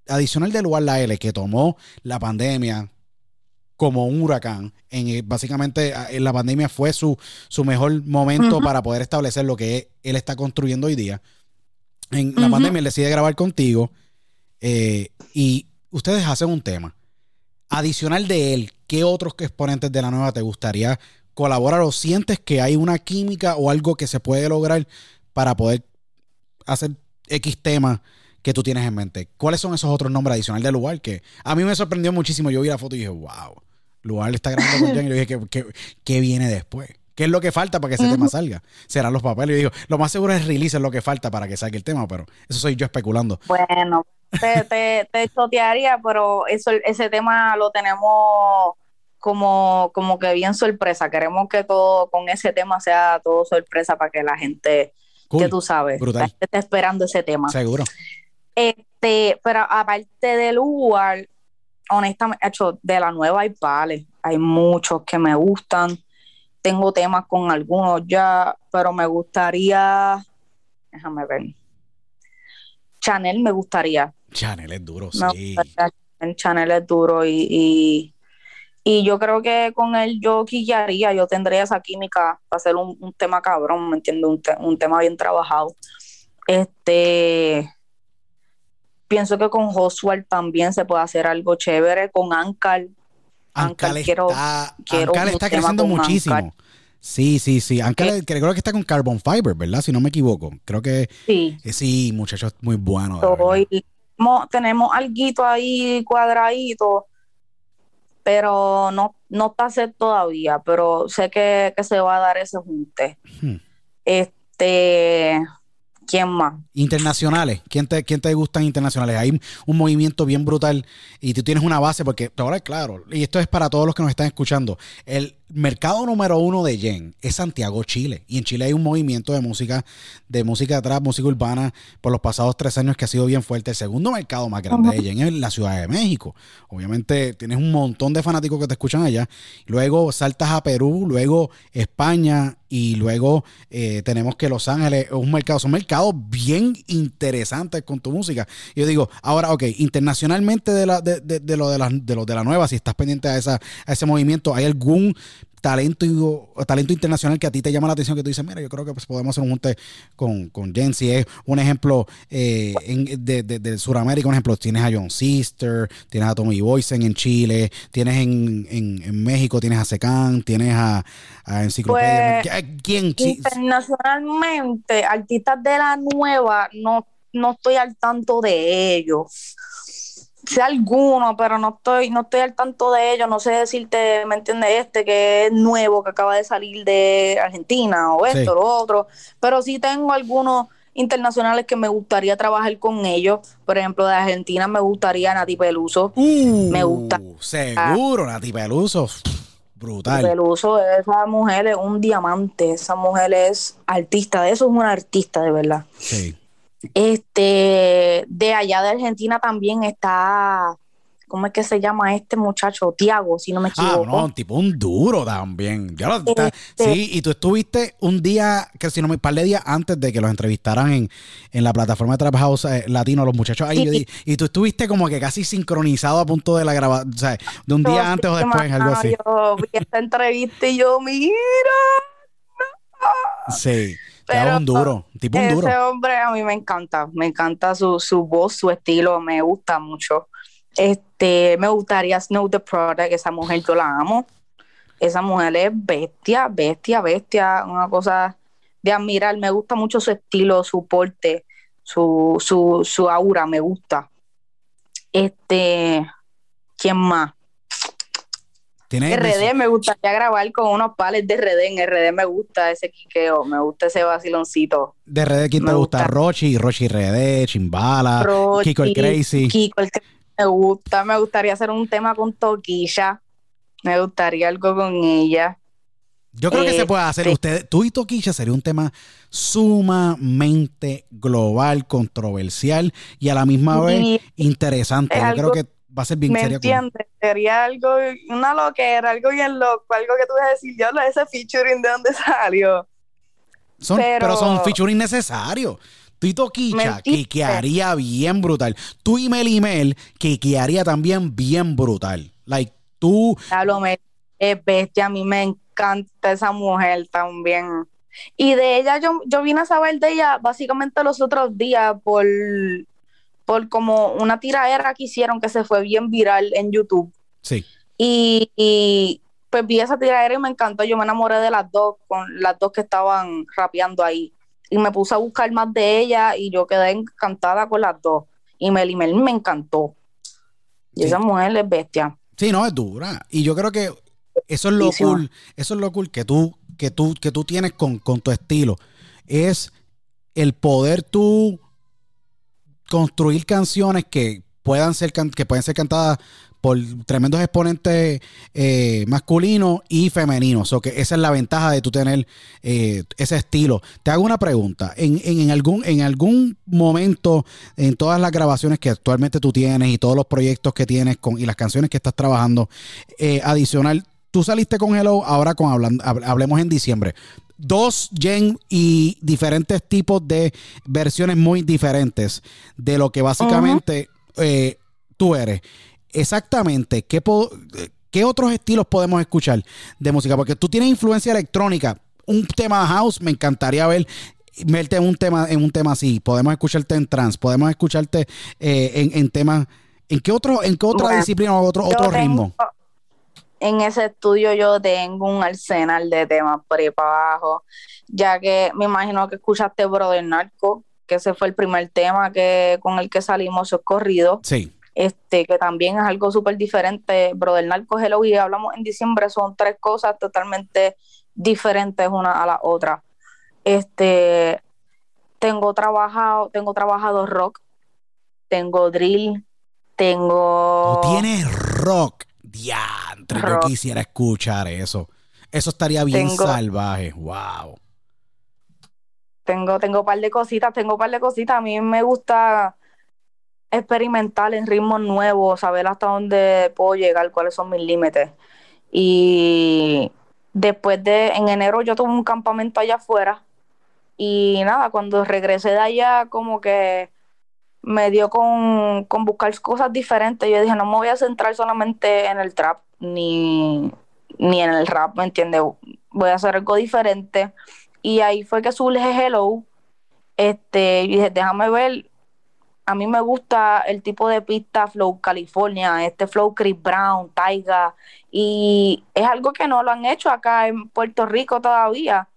adicional de Lua La L que tomó la pandemia como un huracán, en, básicamente en la pandemia fue su, su mejor momento uh-huh. para poder establecer lo que él está construyendo hoy día en la uh-huh. pandemia, él decide grabar contigo eh, y ustedes hacen un tema adicional de él. ¿Qué otros exponentes de la nueva te gustaría colaborar o sientes que hay una química o algo que se puede lograr para poder hacer X temas que tú tienes en mente? ¿Cuáles son esos otros nombres adicionales de Lugar? Que a mí me sorprendió muchísimo. Yo vi la foto y dije, wow, Lugar está grabando con Jan. Y yo dije, ¿Qué, qué, ¿qué viene después? ¿Qué es lo que falta para que ese uh-huh. tema salga? ¿Serán los papeles? Y digo, lo más seguro es release, es lo que falta para que salga el tema, pero eso soy yo especulando. Bueno, te, te, te chotearía, pero eso, ese tema lo tenemos... Como, como que bien sorpresa. Queremos que todo con ese tema sea todo sorpresa para que la gente, cool, que tú sabes, brutal, la gente esté esperando ese tema. Seguro. Este, pero aparte del lugar, honestamente, hecho, de la nueva hay vale, hay muchos que me gustan. Tengo temas con algunos ya, pero me gustaría, déjame ver. Chanel me gustaría. Chanel es duro, me sí. Gustaría, Chanel es duro y... y Y yo creo que con él yo quillaría, yo tendría esa química para hacer un, un tema cabrón, ¿me entiendes? Un, te- un tema bien trabajado. Este, pienso que con Josué también se puede hacer algo chévere, con Ancal. Ancal, Ancal está, quiero, quiero Ancal está creciendo muchísimo. Ancal. Sí, sí, sí. Ancal eh, creo que está con Carbon Fiber, ¿verdad? Si no me equivoco. Creo que sí, eh, sí, muchachos, muy buenos. Tenemos, tenemos alguito ahí cuadradito, pero no, no está set todavía, pero sé que, que se va a dar ese junte. Hmm. Este, ¿quién más? Internacionales. ¿Quién te, quién te gustan internacionales? Hay un movimiento bien brutal y tú tienes una base porque, ahora claro, y esto es para todos los que nos están escuchando, el mercado número uno de Yen es Santiago, Chile, y en Chile hay un movimiento de música, de música trap, música urbana por los pasados tres años que ha sido bien fuerte. El segundo mercado más grande de Yen es la Ciudad de México. Obviamente tienes un montón de fanáticos que te escuchan allá, luego saltas a Perú, luego España y luego eh, tenemos que Los Ángeles es un mercado, son mercados bien interesantes con tu música. Yo digo, ahora ok, internacionalmente de, la, de, de, de lo de la, de lo de la nueva, si estás pendiente a, esa, a ese movimiento, ¿hay algún talento, talento internacional que a ti te llama la atención, que tú dices, mira, yo creo que pues podemos hacer un junte con, con Jen? Si es un ejemplo eh, en, de, de, de Sudamérica, un ejemplo, tienes a John Sister, tienes a Tommy Boysen en Chile, tienes en, en, en México, tienes a Sekán, tienes a, a Enciclopedia. Pues, ¿quién? Internacionalmente, artistas de la nueva, no, no estoy al tanto de ellos. Sé alguno, pero no estoy, no estoy al tanto de ellos, no sé decirte, ¿me entiendes? Este que es nuevo, que acaba de salir de Argentina, o esto, sí, lo otro, pero sí tengo algunos internacionales que me gustaría trabajar con ellos. Por ejemplo, de Argentina me gustaría Nati Peluso. Uh, me gusta. Seguro, Nati Peluso. Brutal. Peluso, esa mujer es un diamante, esa mujer es artista, de eso es una artista de verdad. Sí. Este, de allá de Argentina también está, ¿cómo es que se llama este muchacho? Tiago, si no me equivoco. Ah, no, tipo un duro también. Yo lo, este, sí, y tú estuviste un día, que si no me, par de días antes de que los entrevistaran en, en la plataforma de Trap House eh, Latino, los muchachos ahí. Sí, y, y tú estuviste como que casi sincronizado a punto de la grabación, o sea, de un día antes o después, algo así. Yo vi esta entrevista y yo, mira. No. Sí. Pero un duro, tipo un duro. Ese hombre a mí me encanta, me encanta su, su voz, su estilo, me gusta mucho. Este, me gustaría Snow the Product, esa mujer yo la amo. Esa mujer es bestia, bestia, bestia, una cosa de admirar. Me gusta mucho su estilo, su porte, su, su, su aura, me gusta. Este, ¿quién más? R D, me gustaría grabar con unos pales de R D. En R D me gusta ese quiqueo, me gusta ese vaciloncito. De R D, ¿quién te gusta? Rochi, Rochi R D, Chimbala, Rochi, Kiko el Crazy. Kiko el Crazy me gusta, me gustaría hacer un tema con Toquilla. Me gustaría algo con ella. Yo creo que este, se puede hacer. Usted, tú y Toquilla sería un tema sumamente global, controversial y a la misma vez interesante. Yo algo, creo que va a ser bien, ¿me serio? ¿Entiendes? Sería algo, una loquera, algo bien loco, algo que tú vas a decir, yo lo de ese featuring, ¿de dónde salió? Son, pero, pero son featuring necesarios. Tú y Toquilla, que quedaría bien brutal. Tú y Mel y Mel, que quedaría también bien brutal. Like, tú... Claro, Mel es bestia, a mí me encanta esa mujer también. Y de ella, yo, yo vine a saber de ella básicamente los otros días por... por como una tiradera que hicieron que se fue bien viral en YouTube. Sí. Y, y pues vi esa tiradera y me encantó. Yo me enamoré de las dos, con las dos que estaban rapeando ahí. Y me puse a buscar más de ella y yo quedé encantada con las dos. Y Mel y Mel me encantó. Y sí, esa mujer es bestia. Sí, no, es dura. Y yo creo que eso es lo sí, cool, sí. Eso es lo cool que tú, que tú, que tú tienes con, con tu estilo. Es el poder tú... construir canciones que puedan ser can que pueden ser cantadas por tremendos exponentes eh, masculinos y femeninos. So que esa es la ventaja de tú tener eh, ese estilo. Te hago una pregunta. En, en, en, algún, en algún momento, en todas las grabaciones que actualmente tú tienes y todos los proyectos que tienes con, y las canciones que estás trabajando, eh, adicional, tú saliste con Hello, ahora con Hablan Hablemos en Diciembre. Dos gen y diferentes tipos de versiones muy diferentes de lo que básicamente uh-huh. eh, tú eres. Exactamente, ¿qué, ¿qué otros estilos podemos escuchar de música? Porque tú tienes influencia electrónica. Un tema house, me encantaría ver, verte en un tema, en un tema así. Podemos escucharte en trance, podemos escucharte eh, en, en temas... ¿En qué, otro, en qué otra bueno, disciplina o otro, otro ritmo? Tengo... En ese estudio yo tengo un arsenal de temas por ahí para abajo, ya que me imagino que escuchaste Brother Narco, que ese fue el primer tema que con el que salimos, es corrido. Sí. Este, que también es algo súper diferente. Brother Narco, Hello y Hablamos en Diciembre son tres cosas totalmente diferentes una a la otra. Este, tengo trabajado, tengo trabajado rock, tengo drill, tengo... ¿Tú tienes rock? Diantre, yo quisiera escuchar eso. Eso estaría bien tengo, salvaje. Wow. Tengo, tengo un par de cositas, tengo un par de cositas. A mí me gusta experimentar en ritmos nuevos, saber hasta dónde puedo llegar, cuáles son mis límites. Y después de, en enero yo tuve un campamento allá afuera. Y nada, cuando regresé de allá, como que me dio con, con buscar cosas diferentes. Yo dije, no me voy a centrar solamente en el trap ni, ni en el rap, ¿me entiendes? Voy a hacer algo diferente. Y ahí fue que surge Hello. Este, y dije, déjame ver. A mí me gusta el tipo de pista Flow California, este Flow Chris Brown, Taiga. Y es algo que no lo han hecho acá en Puerto Rico todavía.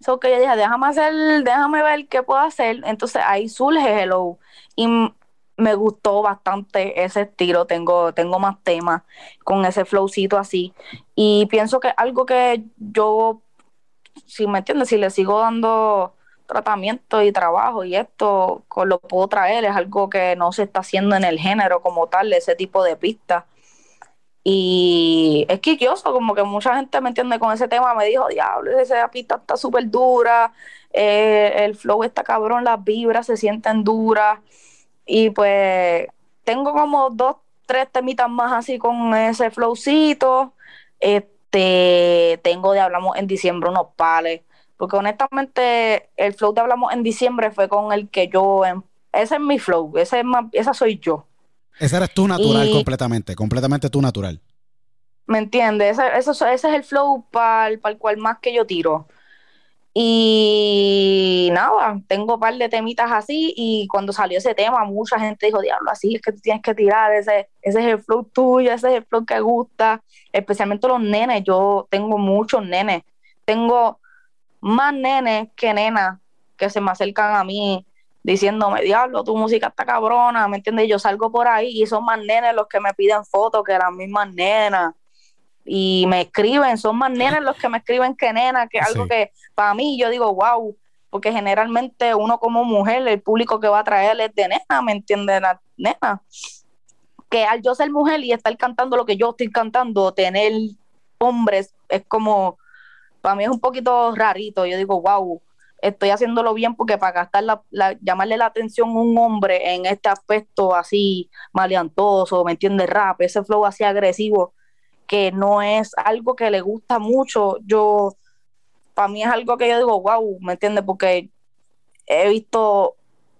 So que yo dije, déjame hacer, déjame ver qué puedo hacer. Entonces ahí surge Hello. Y me gustó bastante ese estilo. Tengo, tengo más temas con ese flowcito así. Y pienso que algo que yo, si me entiendes, si le sigo dando tratamiento y trabajo, y esto lo puedo traer, es algo que no se está haciendo en el género como tal, ese tipo de pistas. Y es quisquilloso, como que mucha gente, me entiende, con ese tema me dijo, diablo, esa pista está súper dura, eh, el flow está cabrón, las vibras se sienten duras, y pues tengo como dos, tres temitas más así con ese flowcito. Este, tengo de Hablamos en Diciembre unos pales, porque honestamente el flow de Hablamos en Diciembre fue con el que yo, ese es mi flow, ese es más, esa soy yo. Esa eres tú natural, y, completamente, completamente tú natural. ¿Me entiendes? Ese, ese, ese es el flow para pa el cual más que yo tiro. Y nada, tengo un par de temitas así, y cuando salió ese tema, mucha gente dijo, diablo, así es que tú tienes que tirar, ese, ese es el flow tuyo, ese es el flow que gusta, especialmente los nenes. Yo tengo muchos nenes, tengo más nenes que nenas que se me acercan a mí diciéndome, diablo, tu música está cabrona, ¿me entiendes? Yo salgo por ahí y son más nenes los que me piden fotos que las mismas nenas. Y me escriben, son más nenes los que me escriben que nenas, que es algo sí. que para mí yo digo, wow, porque generalmente uno como mujer, el público que va a traer es de nena, ¿me entiendes? La nena. Que al yo ser mujer y estar cantando lo que yo estoy cantando, tener hombres, es como, para mí es un poquito rarito, yo digo, wow. Estoy haciéndolo bien, porque para gastar la, la, llamarle la atención a un hombre en este aspecto así maleantoso, ¿me entiendes? Rap, ese flow así agresivo, que no es algo que le gusta mucho. Yo, para mí es algo que yo digo, wow, ¿me entiendes? Porque he visto,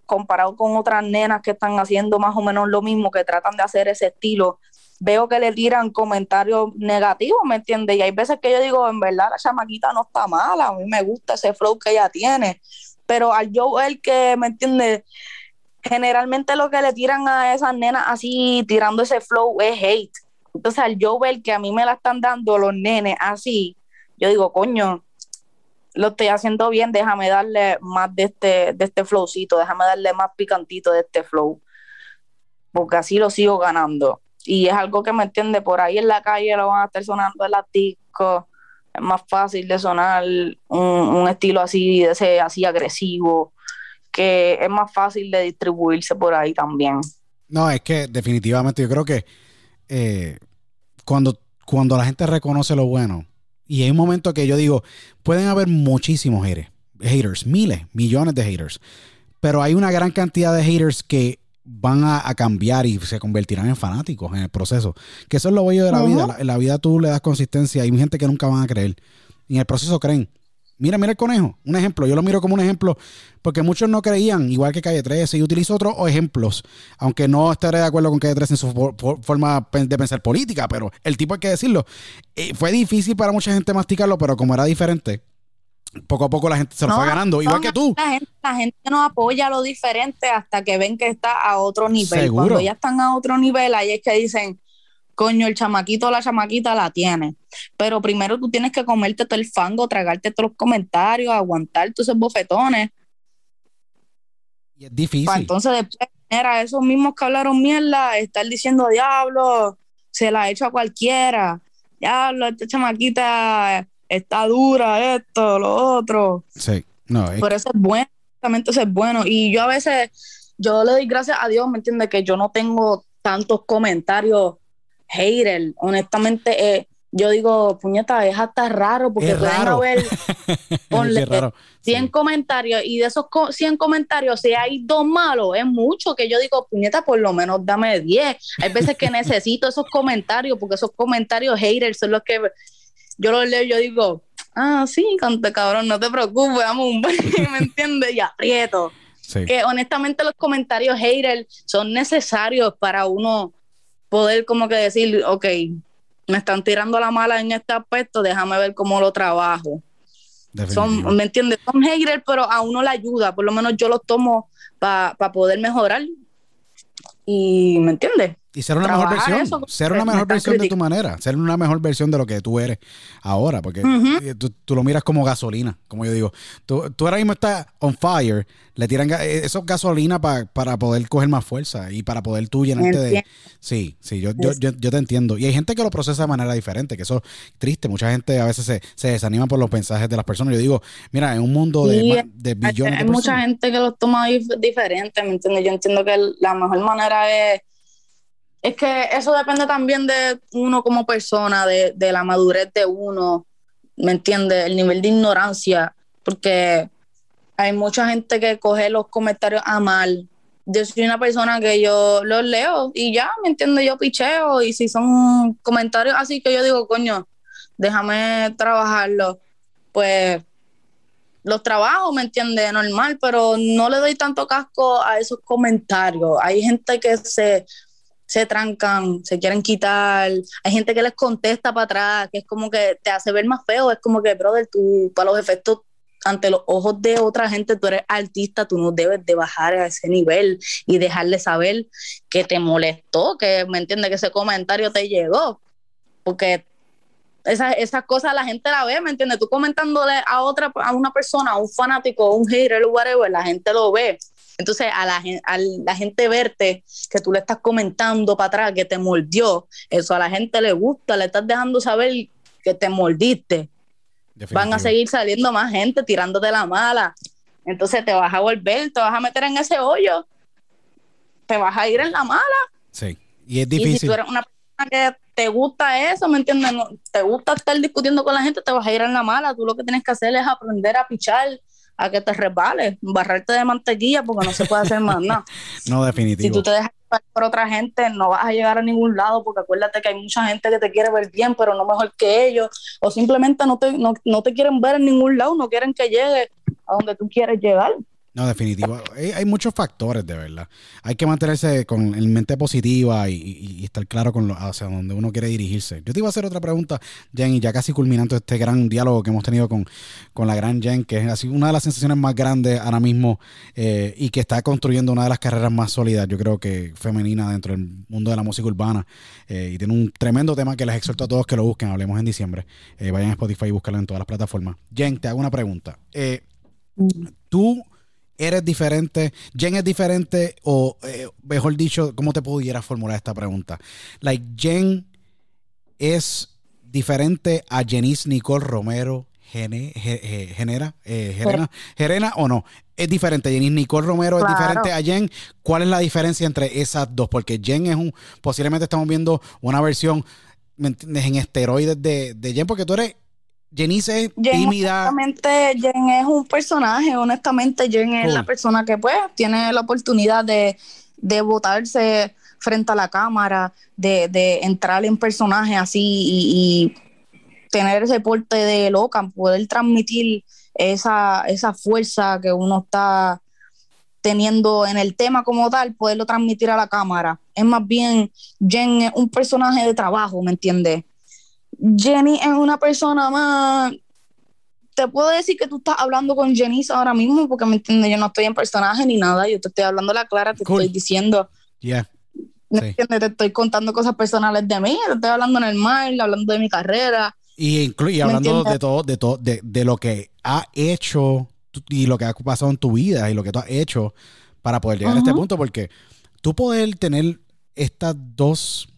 comparado con otras nenas que están haciendo más o menos lo mismo, que tratan de hacer ese estilo, veo que le tiran comentarios negativos, ¿me entiendes? Y hay veces que yo digo, en verdad, la chamaquita no está mala, a mí me gusta ese flow que ella tiene, pero al yo ver que, ¿me entiendes? Generalmente lo que le tiran a esas nenas así, tirando ese flow, es hate. Entonces al yo ver que a mí me la están dando los nenes así, yo digo, coño, lo estoy haciendo bien, déjame darle más de este, de este flowcito, déjame darle más picantito de este flow, porque así lo sigo ganando. Y es algo que, me entiende, por ahí en la calle lo van a estar sonando en las discos, es más fácil de sonar un, un estilo así, de ese, así agresivo, que es más fácil de distribuirse por ahí también. No, es que definitivamente yo creo que eh, cuando, cuando la gente reconoce lo bueno, y hay un momento que yo digo, pueden haber muchísimos haters, haters, miles, millones de haters, pero hay una gran cantidad de haters que van a, a cambiar y se convertirán en fanáticos en el proceso, que eso es lo bello de la uh-huh. vida. La, en la vida tú le das consistencia, hay gente que nunca van a creer, y en el proceso creen. Mira, mira el conejo, un ejemplo, yo lo miro como un ejemplo, porque muchos no creían, igual que Calle trece, y utilizo otros ejemplos, aunque no estaré de acuerdo con Calle trece en su for, for, forma de pensar política, pero el tipo, hay que decirlo, eh, fue difícil para mucha gente masticarlo, pero como era diferente, poco a poco la gente se lo no, fue ganando, igual que tú. La gente, la gente no apoya lo diferente hasta que ven que está a otro nivel. Seguro. Cuando ya están a otro nivel, ahí es que dicen, coño, el chamaquito o la chamaquita la tiene. Pero primero tú tienes que comerte todo el fango, tragarte todos los comentarios, aguantar todos esos bofetones. Y es difícil. Para entonces después era esos mismos que hablaron mierda, estar diciendo, diablo, se la ha hecho a cualquiera. Diablo, esta chamaquita está dura, esto, lo otro. Sí, no. Es... Por eso es bueno, exactamente, eso es bueno. Y yo a veces, yo le doy gracias a Dios, ¿me entiendes? Que yo no tengo tantos comentarios haters. Honestamente, eh, yo digo, puñeta, es hasta raro, porque es pueden raro. Haber ponle, raro. cien sí. comentarios, y de esos cien comentarios, si hay dos malos, es mucho, que yo digo, puñeta, por lo menos dame diez. Hay veces que necesito esos comentarios, porque esos comentarios haters son los que... Yo lo leo y yo digo, ah, sí, cante cabrón, no te preocupes, dame un break, ¿me entiendes? Y aprieto. Sí. Que honestamente los comentarios haters son necesarios para uno poder como que decir, ok, me están tirando la mala en este aspecto, déjame ver cómo lo trabajo. Son, ¿me entiendes? Son haters, pero a uno le ayuda, por lo menos yo los tomo para pa poder mejorar. Y, ¿me entiendes? Y ser una mejor versión, eso, ser una mejor versión crítica. de tu manera, ser una mejor versión de lo que tú eres ahora, porque uh-huh. tú, tú lo miras como gasolina, como yo digo. Tú, tú ahora mismo estás on fire, le tiran ga eso gasolina pa, para poder coger más fuerza y para poder tú llenarte de... Sí, sí, yo, yo, yo, yo te entiendo. Y hay gente que lo procesa de manera diferente, que eso es triste. Mucha gente a veces se, se desanima por los mensajes de las personas. Yo digo, mira, en un mundo de, sí, de billones hay, hay de personas. Hay mucha gente que los toma diferente, ¿me entiendes? Yo entiendo que la mejor manera es... Es que eso depende también de uno como persona, de, de la madurez de uno, ¿me entiendes? El nivel de ignorancia, porque hay mucha gente que coge los comentarios a mal. Yo soy una persona que yo los leo y ya, ¿me entiendes? Yo picheo y si son comentarios así que yo digo, coño, déjame trabajarlo, pues los trabajo, ¿me entiendes? Normal, pero no le doy tanto casco a esos comentarios. Hay gente que se... se trancan, se quieren quitar, hay gente que les contesta para atrás, que es como que te hace ver más feo, es como que, brother, tú, para los efectos, ante los ojos de otra gente, tú eres artista, tú no debes de bajar a ese nivel y dejarle saber que te molestó, que, ¿me entiendes?, que ese comentario te llegó, porque esas, esas cosas la gente la ve, ¿me entiendes?, tú comentándole a otra, a una persona, a un fanático, a un hater, whatever, la gente lo ve. Entonces, a la, a la gente verte, que tú le estás comentando para atrás, que te mordió, eso a la gente le gusta, le estás dejando saber que te mordiste. Definitivo. Van a seguir saliendo más gente tirándote la mala. Entonces, te vas a volver, te vas a meter en ese hoyo, te vas a ir en la mala. Sí, y es difícil. Y si tú eres una persona que te gusta eso, ¿me entiendes? No, te gusta estar discutiendo con la gente, te vas a ir en la mala. Tú lo que tienes que hacer es aprender a pichar, a que te resbales, barrarte de mantequilla, porque no se puede hacer más nada. No, definitivo. Si tú te dejas por otra gente, no vas a llegar a ningún lado, porque acuérdate que hay mucha gente que te quiere ver bien, pero no mejor que ellos, o simplemente no te, no, no te quieren ver en ningún lado, no quieren que llegues a donde tú quieres llegar. No, definitivo. Hay, hay muchos factores, de verdad. Hay que mantenerse con el mente positiva y, y, y estar claro con lo, hacia donde uno quiere dirigirse. Yo te iba a hacer otra pregunta, Jen, y ya casi culminando este gran diálogo que hemos tenido con, con la gran Jen, que es así una de las sensaciones más grandes ahora mismo eh, y que está construyendo una de las carreras más sólidas, yo creo que femenina dentro del mundo de la música urbana. Eh, y tiene un tremendo tema que les exhorto a todos que lo busquen. Hablemos en diciembre. Eh, vayan a Spotify y búscalo en todas las plataformas. Jen, te hago una pregunta. Eh, tú... ¿Eres diferente? ¿Jen es diferente? O, eh, mejor dicho, ¿cómo te pudiera formular esta pregunta? Like, ¿Jen es diferente a Janice Nicole Romero Gene, ge, ge, genera, eh, Gerena, Gerena o no? ¿Es diferente? ¿Janice Nicole Romero claro. es diferente a Jen? ¿Cuál es la diferencia entre esas dos? Porque Jen es un... Posiblemente estamos viendo una versión, ¿me entiendes?, en esteroides de, de Jen, porque tú eres... Janice es Jen, tímida. Honestamente, Jen es un personaje, honestamente Jen es cool. la persona que pues tiene la oportunidad de, de botarse frente a la cámara, de, de entrar en personaje así y, y tener ese porte de loca, poder transmitir esa, esa fuerza que uno está teniendo en el tema como tal, poderlo transmitir a la cámara. Es más bien, Jen es un personaje de trabajo, ¿me entiendes? Jenny es una persona más... Te puedo decir que tú estás hablando con Janice ahora mismo, porque, ¿me entiendes?, yo no estoy en personaje ni nada, yo te estoy hablando la clara, te cool. estoy diciendo... Yeah. ¿Me sí. entiendes? Te estoy contando cosas personales de mí, te estoy hablando en el mail, hablando de mi carrera. Y, inclu y hablando de todo, de todo, de, de lo que ha hecho y lo que ha pasado en tu vida y lo que tú has hecho para poder llegar uh-huh. a este punto, porque tú poder tener estas dos...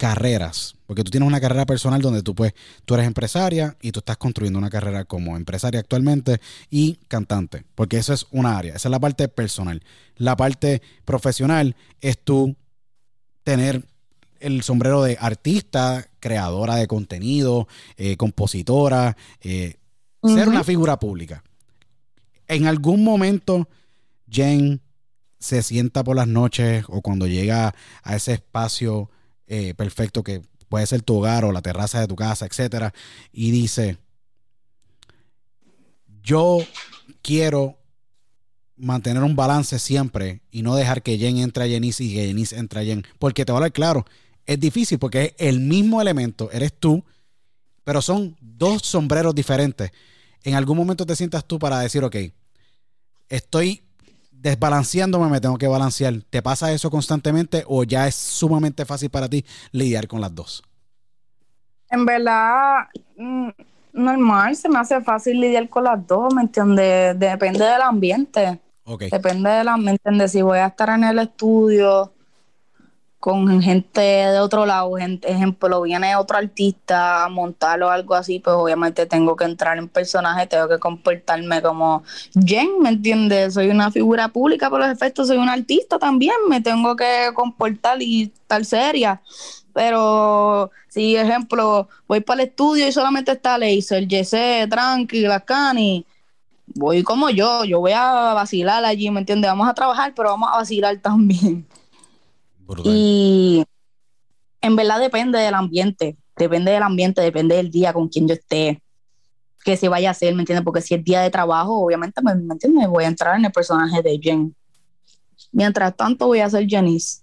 carreras, porque tú tienes una carrera personal donde tú pues, tú eres empresaria y tú estás construyendo una carrera como empresaria actualmente y cantante, porque eso es una área, esa es la parte personal. La parte profesional es tú tener el sombrero de artista, creadora de contenido, eh, compositora, eh, uh-huh. ser una figura pública. En algún momento Jen se sienta por las noches o cuando llega a ese espacio Eh, perfecto, que puede ser tu hogar o la terraza de tu casa, etcétera, y dice, yo quiero mantener un balance siempre y no dejar que Jen entre a Janice y que Janice entre a Jen, porque te voy a hablar claro, es difícil porque es el mismo elemento, eres tú, pero son dos sombreros diferentes. En algún momento te sientas tú para decir, ok, estoy desbalanceándome, me tengo que balancear. ¿Te pasa eso constantemente o ya es sumamente fácil para ti lidiar con las dos? En verdad, normal, se me hace fácil lidiar con las dos, ¿me entiendes? Depende del ambiente. Okay. Depende de la, ¿me entiendes? Si voy a estar en el estudio con gente de otro lado, gente, ejemplo, viene otro artista a montarlo o algo así, pues obviamente tengo que entrar en personaje, tengo que comportarme como Jen, ¿me entiendes? Soy una figura pública, por los efectos soy un artista también, me tengo que comportar y estar seria. Pero si, ejemplo, voy para el estudio y solamente está Laser, Jesse, Tranqui, Las Cani, voy como yo, yo voy a vacilar allí, ¿me entiendes? Vamos a trabajar, pero vamos a vacilar también. Brutal. Y en verdad depende del ambiente, depende del ambiente, depende del día con quien yo esté, que se vaya a hacer, ¿me entiendes? Porque si es día de trabajo, obviamente, ¿me entiendes? Voy a entrar en el personaje de Jen. Mientras tanto voy a ser Janice.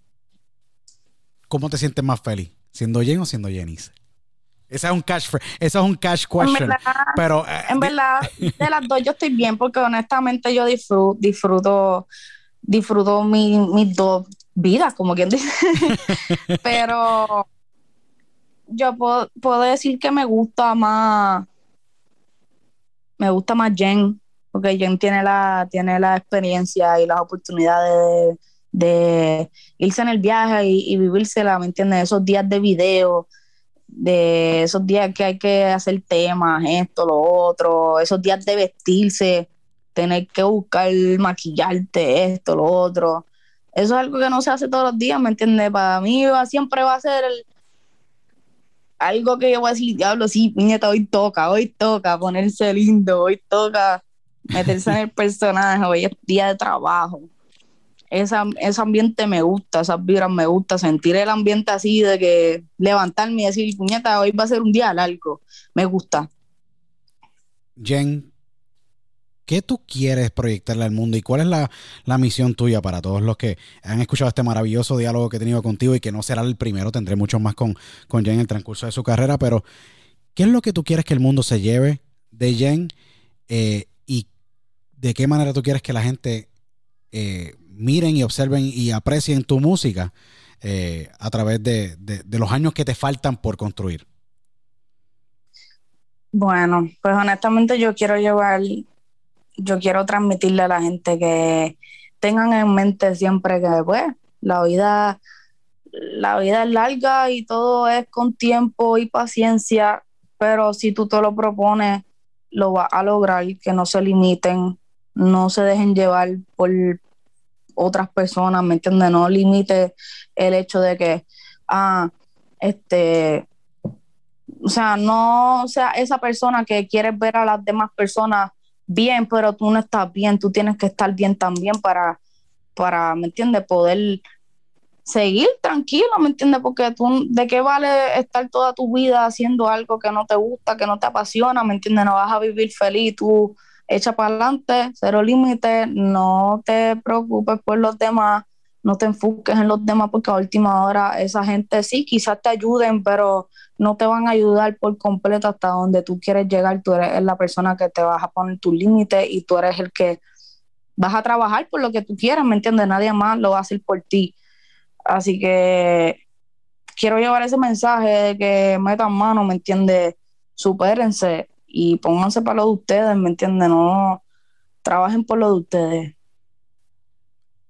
¿Cómo te sientes más feliz? ¿Siendo Jen o siendo Janice? Esa es un cash, esa es un cash question. En verdad, pero, eh, en verdad de las dos yo estoy bien porque honestamente yo disfruto, disfruto, disfruto mi, mis dos vidas, como quien dice. Pero yo puedo, puedo decir que me gusta más, me gusta más Jen, porque Jen tiene la, tiene la experiencia y las oportunidades de, de irse en el viaje y, y vivírsela, ¿me entiendes? Esos días de video, de esos días que hay que hacer temas, esto, lo otro, esos días de vestirse, tener que buscar maquillarte, esto, lo otro. Eso es algo que no se hace todos los días, ¿me entiendes? Para mí va, siempre va a ser el, algo que yo voy a decir, diablo, sí, puñeta, hoy toca, hoy toca ponerse lindo, hoy toca meterse en el personaje, hoy es día de trabajo. Esa, ese ambiente me gusta, esas vibras me gusta, sentir el ambiente así de que levantarme y decir, puñeta, hoy va a ser un día largo, me gusta. Jen, ¿qué tú quieres proyectarle al mundo y cuál es la, la misión tuya para todos los que han escuchado este maravilloso diálogo que he tenido contigo y que no será el primero, tendré muchos más con, con Jen en el transcurso de su carrera, pero ¿qué es lo que tú quieres que el mundo se lleve de Jen eh, y de qué manera tú quieres que la gente... Eh, miren y observen y aprecien tu música eh, a través de, de, de los años que te faltan por construir? Bueno, pues honestamente yo quiero llevar, yo quiero transmitirle a la gente que tengan en mente siempre que pues, la vida, la vida es larga y todo es con tiempo y paciencia, pero si tú te lo propones, lo vas a lograr, que no se limiten, no se dejen llevar por otras personas, ¿me entiendes? No limite el hecho de que, ah, este, o sea, no sea esa persona que quiere ver a las demás personas bien, pero tú no estás bien, tú tienes que estar bien también para, para, ¿me entiendes? Poder seguir tranquilo, ¿me entiendes? Porque tú, ¿de qué vale estar toda tu vida haciendo algo que no te gusta, que no te apasiona, ¿me entiendes? No vas a vivir feliz, tú... Echa para adelante, cero límites, no te preocupes por los demás, no te enfoques en los demás porque a última hora esa gente sí, quizás te ayuden, pero no te van a ayudar por completo hasta donde tú quieres llegar. Tú eres la persona que te vas a poner tus límites y tú eres el que vas a trabajar por lo que tú quieras, ¿me entiendes? Nadie más lo va a hacer por ti. Así que quiero llevar ese mensaje de que metan mano, ¿me entiendes? Supérense. Y pónganse para lo de ustedes, ¿me entienden? No, trabajen por lo de ustedes.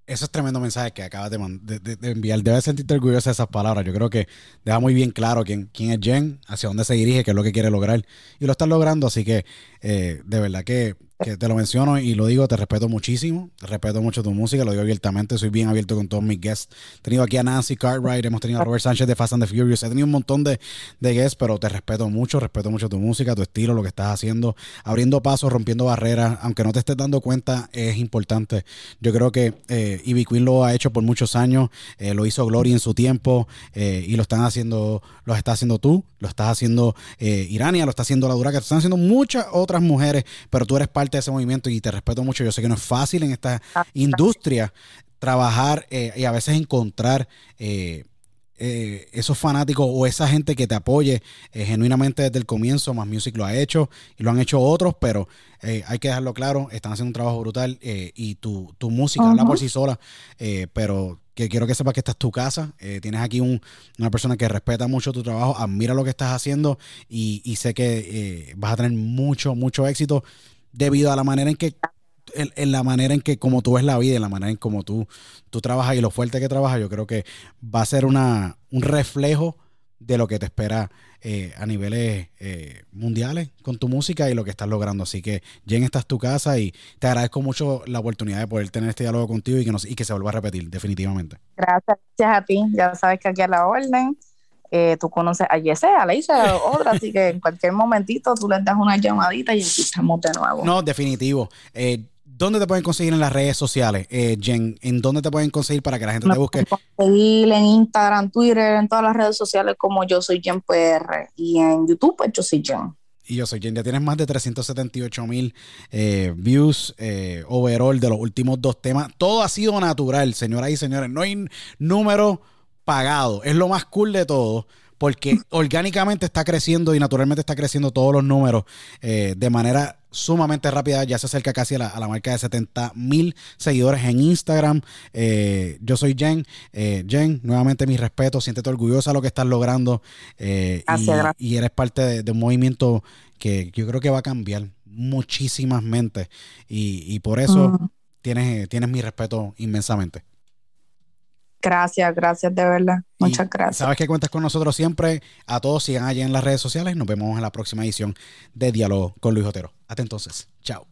Eso es tremendo mensaje que acabas de, de, de, de enviar. Debes sentirte orgullosa de esas palabras. Yo creo que deja muy bien claro quién, quién es Jen, hacia dónde se dirige, qué es lo que quiere lograr. Y lo estás logrando, así que eh, de verdad que, que te lo menciono y lo digo, te respeto muchísimo. Te respeto mucho tu música, lo digo abiertamente. Soy bien abierto con todos mis guests. He tenido aquí a Nancy Cartwright, hemos tenido a Robert Sánchez de Fast and the Furious. He tenido un montón de, de guests, pero te respeto mucho. Respeto mucho tu música, tu estilo, lo que estás haciendo. Abriendo pasos, rompiendo barreras. Aunque no te estés dando cuenta, es importante. Yo creo que... Eh, Ivy Queen lo ha hecho por muchos años, eh, lo hizo Glory en su tiempo eh, y lo están haciendo, lo está haciendo tú, lo estás haciendo eh, Irania, lo está haciendo la Duraca, lo están haciendo muchas otras mujeres, pero tú eres parte de ese movimiento y te respeto mucho. Yo sé que no es fácil en esta industria trabajar eh, y a veces encontrar eh, eh, esos fanáticos o esa gente que te apoye eh, genuinamente desde el comienzo. Mas Music lo ha hecho y lo han hecho otros, pero eh, hay que dejarlo claro, están haciendo un trabajo brutal eh, y tu, tu música uh-huh. habla por sí sola, eh, pero que quiero que sepas que esta es tu casa, eh, tienes aquí un, una persona que respeta mucho tu trabajo, admira lo que estás haciendo y, y sé que eh, vas a tener mucho, mucho éxito debido a la manera en que En, en la manera en que como tú ves la vida, en la manera en como tú, tú trabajas y lo fuerte que trabajas. Yo creo que va a ser una, un reflejo de lo que te espera eh, a niveles eh, mundiales con tu música y lo que estás logrando. Así que, Jen, esta es tu casa y te agradezco mucho la oportunidad de poder tener este diálogo contigo y que, nos, y que se vuelva a repetir, definitivamente. Gracias a ti, ya sabes que aquí a la orden. Eh, tú conoces a Yesea, a Leisa, a otra, así que en cualquier momentito tú les das una llamadita y empezamos de nuevo. No, definitivo. Eh, ¿Dónde te pueden conseguir en las redes sociales, eh, Jen? ¿En dónde te pueden conseguir para que la gente Me te busque? Conseguir en Instagram, Twitter, en todas las redes sociales como Yo Soy Jen P R. Y en YouTube, pues Yo Soy Jen. Y Yo Soy Jen. Ya tienes más de trescientos setenta y ocho mil eh, views eh, overall de los últimos dos temas. Todo ha sido natural, señoras y señores. No hay número pagado. Es lo más cool de todo, porque orgánicamente está creciendo y naturalmente está creciendo todos los números eh, de manera sumamente rápida. Ya se acerca casi a la, a la marca de setenta mil seguidores en Instagram. Eh, yo soy Jen. Eh, Jen, nuevamente mis respetos. Siéntete orgullosa de lo que estás logrando. Eh, gracias, y, y eres parte de, de un movimiento que yo creo que va a cambiar muchísimas mentes. Y, y por eso uh-huh. tienes, tienes mi respeto inmensamente. Gracias, gracias de verdad. Muchas y gracias. Sabes que cuentas con nosotros siempre. A todos sigan allá en las redes sociales. Nos vemos en la próxima edición de Diálogo con Luis Otero. Hasta entonces. Chao.